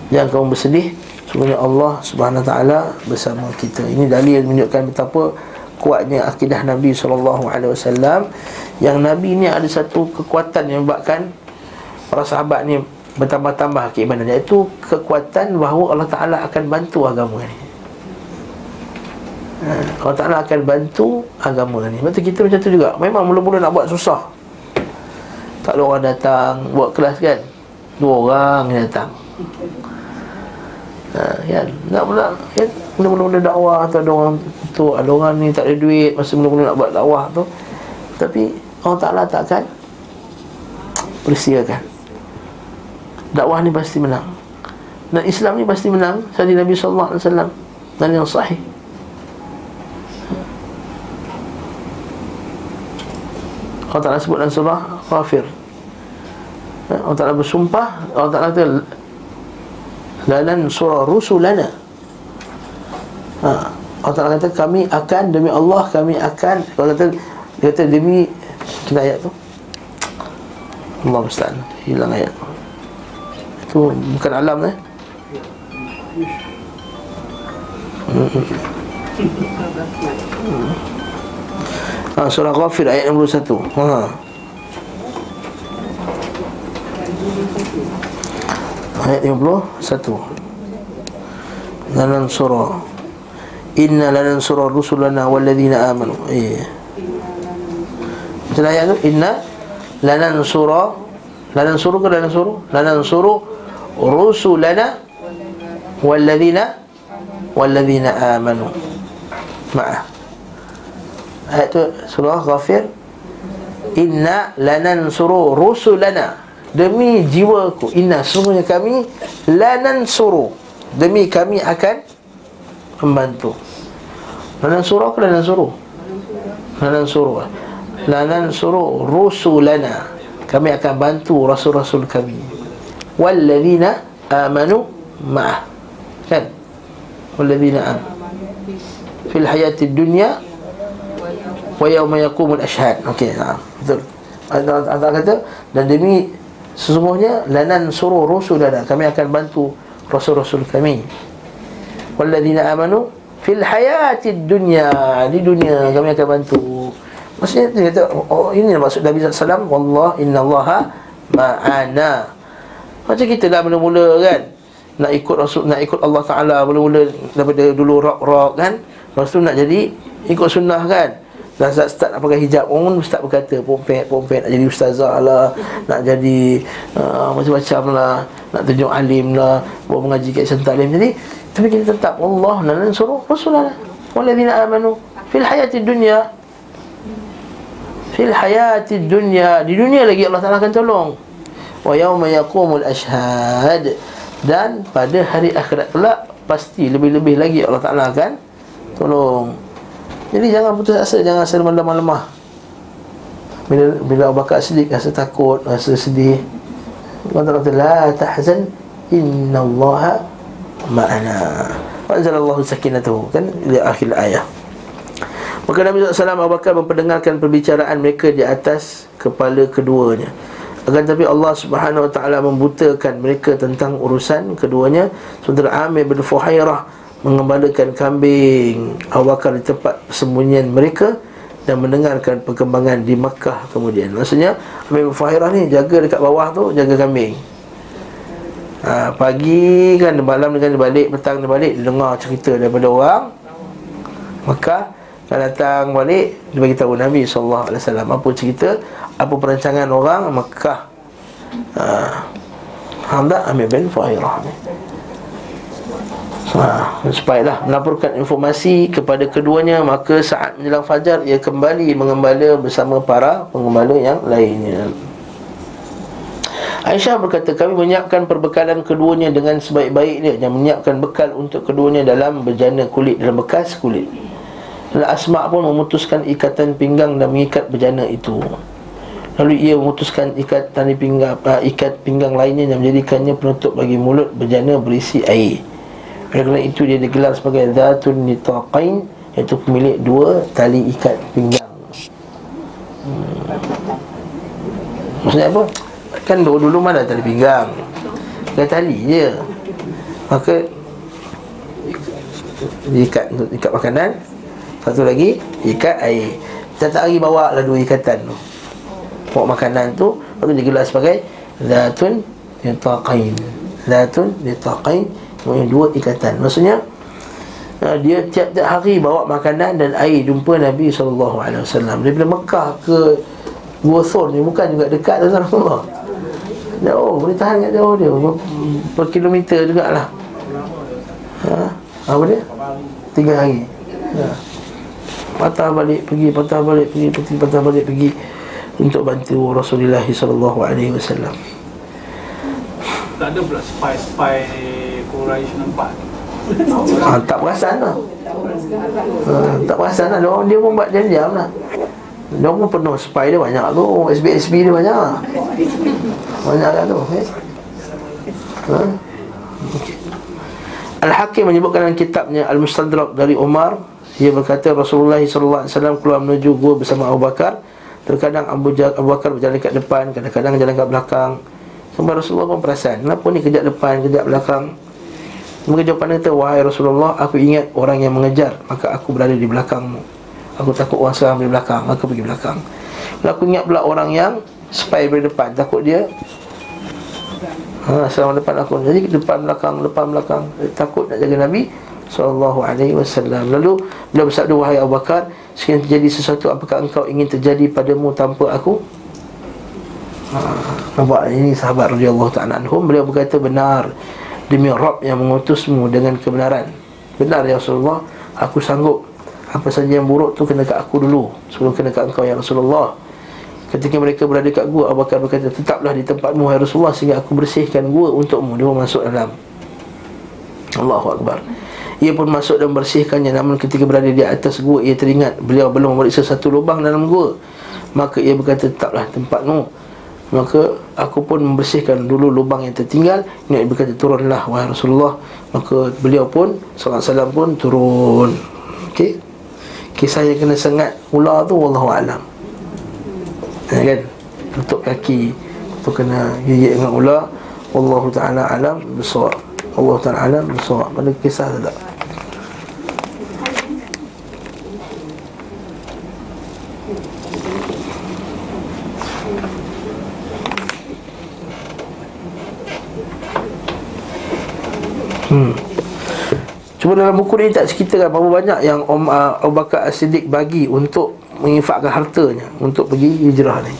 jangan kamu bersedih, sesungguhnya Allah Subhanahu Wa Taala bersama kita. Ini dalil yang menunjukkan betapa kuatnya akidah Nabi SAW, yang Nabi ni ada satu kekuatan yang menyebabkan para sahabat ni bertambah-tambah keimanan, iaitu kekuatan bahawa Allah Ta'ala akan bantu agama ni. Allah Ta'ala akan bantu agama ni. Betul, kita macam tu juga. Memang mula-mula nak buat susah. Tak ada orang datang buat kelas kan, dua orang yang datang kan, nak pula kan, mula-mula dakwah tu ada orang tu, ada orang ni tak ada duit, masa mula-mula nak buat dakwah tu. Tapi Allah Ta'ala takkan persiakan. Dakwah ni pasti menang, dan Islam ni pasti menang. Hadis Nabi SAW dan yang sahih. Allah Ta'ala sebut dalam surah Ghafir, Allah Ta'ala bersumpah, Allah Ta'ala kata lanansura rusulana. Allah Ta'ala kata kami akan, demi Allah kami akan. Allah kata, dia kata demi, kena ayat tu Allah musta'an, hilang ayat tu. Itu bukan alam eh? Surah Ghafir ayat 61. Ayat 51. Lanansura, inna lanansura rusulana walladzina amanu. Macam mana ayat tu? Inna lanansura, lanansuru ke lanansuru? Lanansuru rusulana walladzina amanu ma'ah. Ayat tu surah Ghafir. Inna lanansuru rusulana, demi jiwaku, inna sungguhnya kami, lanansuru, demi kami akan membantu. Lanansuru ke lanansuru? Lanansuru. Lanansuru rusulana, kami akan bantu rasul-rasul kami. Walladzina amanu ma'ah. Kan? Walladzina amanu fil hayati dunya wa yawma yaqumul ashhad. Okey, nah, betul. Allah kata, dan demi sesungguhnya lanansuru rusulana, kami akan bantu rasul-rasul kami. Walladzina amanu fil hayatid dunya, di dunia kami akan bantu. Maksudnya dia kata, oh, ini maksud Nabi sallallahu alaihi wasallam, wallah innallaha ma'ana. Macam kita dah mula-mula kan, nak ikut rasul, nak ikut Allah Taala mula-mula daripada dulu rock-rock kan. Lepas tu nak jadi ikut sunnah kan. Dah start nak pakai hijab, orang pun start berkata pompet nak jadi ustazah lah, nak jadi macam-macam lah, nak tunjuk alim lah, buat mengaji kat Islam Ta'lim. Jadi tapi kita tetap Allah lanansuru rusulana walladzina amanu fil hayatid dunya. Fil hayatid dunya, di dunia lagi Allah Ta'ala akan tolong. Wa yauma yaqumul ashhad, dan pada hari akhirat pula pasti lebih-lebih lagi Allah Ta'ala akan tolong. Jadi jangan putus asa, jangan rasa lemah-lemah. Bila Abu Bakar Siddiq rasa takut, rasa sedih, Allah Ta'ala, la tahzan innallaha ma'ana wa anzalallahu sakinatahu, kan, di akhir ayat. Maka Nabi sallallahu alaihi wasallam Abu Bakar memperdengarkan perbicaraan mereka di atas kepala keduanya. Akan tetapi Allah Subhanahu wa taala membutakan mereka tentang urusan keduanya. Saudara Amir bin Fuhairah mengembalakan kambing, Abu Bakar di tempat persembunyian mereka, dan mendengarkan perkembangan di Makkah kemudian. Maksudnya Amir bin Fuhairah ni jaga dekat bawah tu, jaga kambing. Pagi kan, malam dia kan balik, petang dia balik, dia dengar cerita daripada orang Makkah. Dia datang balik, dia beritahu Nabi SAW apa cerita, apa perancangan orang Makkah. Hamzah Amir bin Fuhairah ni supaya lah melaporkan informasi kepada keduanya. Maka saat menjelang fajar ia kembali mengembala bersama para pengembala yang lainnya. Aisyah berkata, kami menyiapkan perbekalan keduanya dengan sebaik-baiknya, dan menyiapkan bekal untuk keduanya dalam bejana kulit, dalam bekas kulit. Dan Asma' pun memutuskan ikatan pinggang dan mengikat bejana itu. Lalu ia memutuskan ikat pinggang lainnya dan menjadikannya penutup bagi mulut bejana berisi air. Kerana itu dia digelar sebagai Zatun Nitaqain, iaitu pemilik dua tali ikat pinggang. Maksudnya apa? Kan dulu mana tali pinggang, dia tali je. Maka ikat untuk ikat makanan, satu lagi ikat air. Setiap hari bawa lah dua ikatan tu, bawa makanan tu. Lalu digelar sebagai Zatun Nitaqain. Zatun Nitaqain, dua ikatan. Maksudnya dia tiap-tiap hari bawa makanan dan air jumpa Nabi SAW. Daripada Mekah ke Gosor ni bukan juga dekat Rasulullah. Jauh, boleh tahan kat jauh dia, per kilometer jugalah. Apa dia? 3 hari. Patah balik pergi, patah balik pergi, patah balik pergi, untuk bantu Rasulullah SAW. Tak ada pula spy-spy Quraish nampak. Tak perasan lah, tak perasan lah. Dia orang dia pun buat jam-jam lah. Dia pun penuh, spy dia banyak tu, SB-SB dia banyak. Banyak lah tu, eh? Ha? Okay. Al-Hakim menyebutkan dalam kitabnya Al-Mustadrak dari Umar, dia berkata Rasulullah SAW keluar menuju gua bersama Abu Bakar. Terkadang Abu Bakar berjalan kat depan, kadang-kadang berjalan kat belakang. Sampai Rasulullah pun perasan, kenapa ni kejap depan, kejap belakang? Maka jawapannya kata, wahai Rasulullah, aku ingat orang yang mengejar, maka aku berada di belakangmu. Aku takut orang serang dari belakang, maka pergi belakang. Kalau aku ingat pula orang yang spy dari depan, takut dia serang depan aku. Jadi depan belakang, takut nak jaga Nabi SAW. Lalu dia bersabda, wahai Abu Bakar, sekiranya terjadi sesuatu, apakah engkau ingin terjadi padamu tanpa aku? Nampak ini sahabat radhiyallahu ta'ala anhum. Beliau berkata, benar demi Rabb yang mengutusmu dengan kebenaran. Benar ya Rasulullah, aku sanggup. Apa saja yang buruk tu kena kat aku dulu sebelum kena kat engkau ya Rasulullah. Ketika mereka berada kat gua, Abu Bakar berkata, tetaplah di tempatmu ya Rasulullah, sehingga aku bersihkan gua untukmu. Dia masuk dalam. Allahu Akbar. Ia pun masuk dan bersihkannya. Namun ketika berada di atas gua, ia teringat beliau belum memeriksa satu lubang dalam gua. Maka ia berkata, tetaplah tempatmu. Maka aku pun membersihkan dulu lubang yang tertinggal. Nabi berkata, turunlah wahai Rasulullah. Maka beliau pun SAW pun turun. Okey. Kisah yang kena sengat ular tu, wallahualam, kan? Tutup kaki tu kena gigit dengan ular. Wallahu ta'ala alam bisawab. Wallahu ta'ala alam bisawab. Ada kisah tak? Cuma dalam buku ni tak ceritakan berapa banyak yang Abu Bakar As-Siddiq bagi untuk menginfakkan hartanya untuk pergi hijrah ni.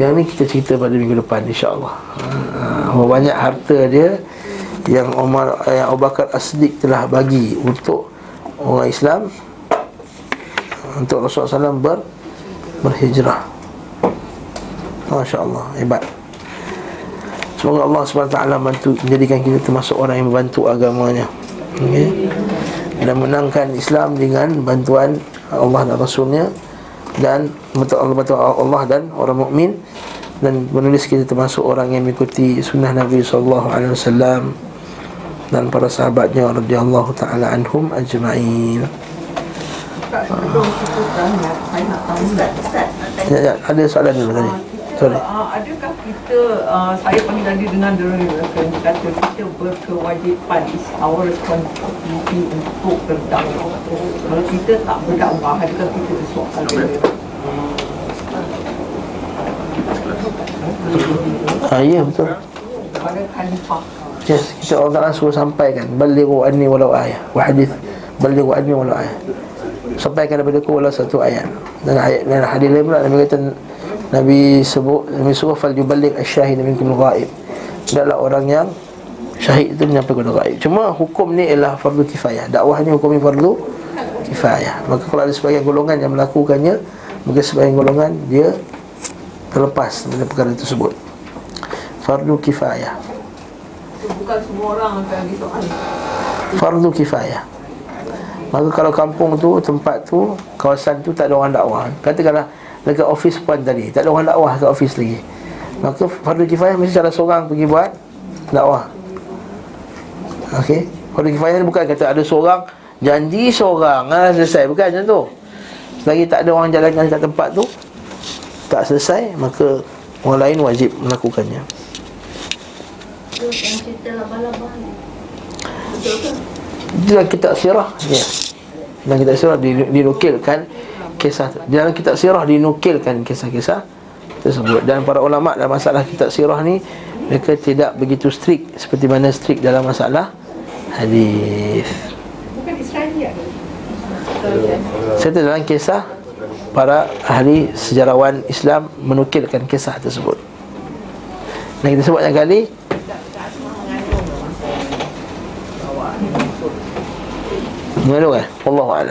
Yang ni kita cerita pada minggu depan, insya-Allah. Berapa banyak harta dia yang yang Abu Bakar As-Siddiq telah bagi untuk orang Islam, untuk Rasulullah SAW berhijrah. Masya-Allah, hebat. Semoga Allah SWT bantu, menjadikan kita termasuk orang yang membantu agamanya, okay? Dan menangkan Islam dengan bantuan Allah dan Rasulnya, dan bantuan Allah dan orang mukmin, dan menulis kita termasuk orang yang mengikuti sunnah Nabi SAW dan para sahabatnya radhiyallahu ta'ala anhum ajma'in. Ada soalan dulu tadi. Adakah kita, saya panggil tadi dengan kata kita berkewajipan, is our responsibility untuk berdakwah. Kalau kita tak berdakwah, adakah kita disuapkan oleh ya, betul. Pada khalifah. Yes, kita Allah Ta'ala suruh sampaikan, balighu anni walau ayah. Wa hadith, balighu anni walau ayah. Sampaikan daripada ku walau satu ayat. Dan ayat dan hadis lain pula Nabi kata, Nabi sebut, Nabi suruh fal yuballigh asyhahid minkum al-ghaib. Adalah orang yang syahid itu menyampaikan kepada ghaib. Cuma hukum ni ialah fardu kifayah. Dakwah ni hukum fardu kifayah. Maka kalau ada sebahagian golongan yang melakukannya, maka sebahagian golongan dia terlepas daripada perkara tersebut. Fardu kifayah. Bukan semua orang akan disoal. Fardu kifayah. Maka kalau kampung tu, tempat tu, kawasan tu tak ada orang dakwah, katakanlah dekat ofis puan tadi, tak ada orang dakwah kat ofis lagi, maka fardu kifayah mesti salah seorang pergi buat dakwah. Okey, fardu kifayah ni bukan kata ada seorang, janji seorang selesai, bukan macam tu. Selagi tak ada orang jalankan kat tempat tu, tak selesai, maka orang lain wajib melakukannya. Itu yang cerita laba-laba ni, betul ke? Dalam kitab sirah, ya. Dalam kitab sirah dinukilkan kisah, dalam kitab sirah dinukilkan kisah-kisah tersebut. Dan para ulama dalam masalah kitab sirah ni, mereka tidak begitu strict seperti mana strict dalam masalah hadis. Bukan Israelia. Serta dalam kisah, para ahli sejarawan Islam menukilkan kisah tersebut. Dan kita sebut yang kali mengandung kan? Wallahu a'lam.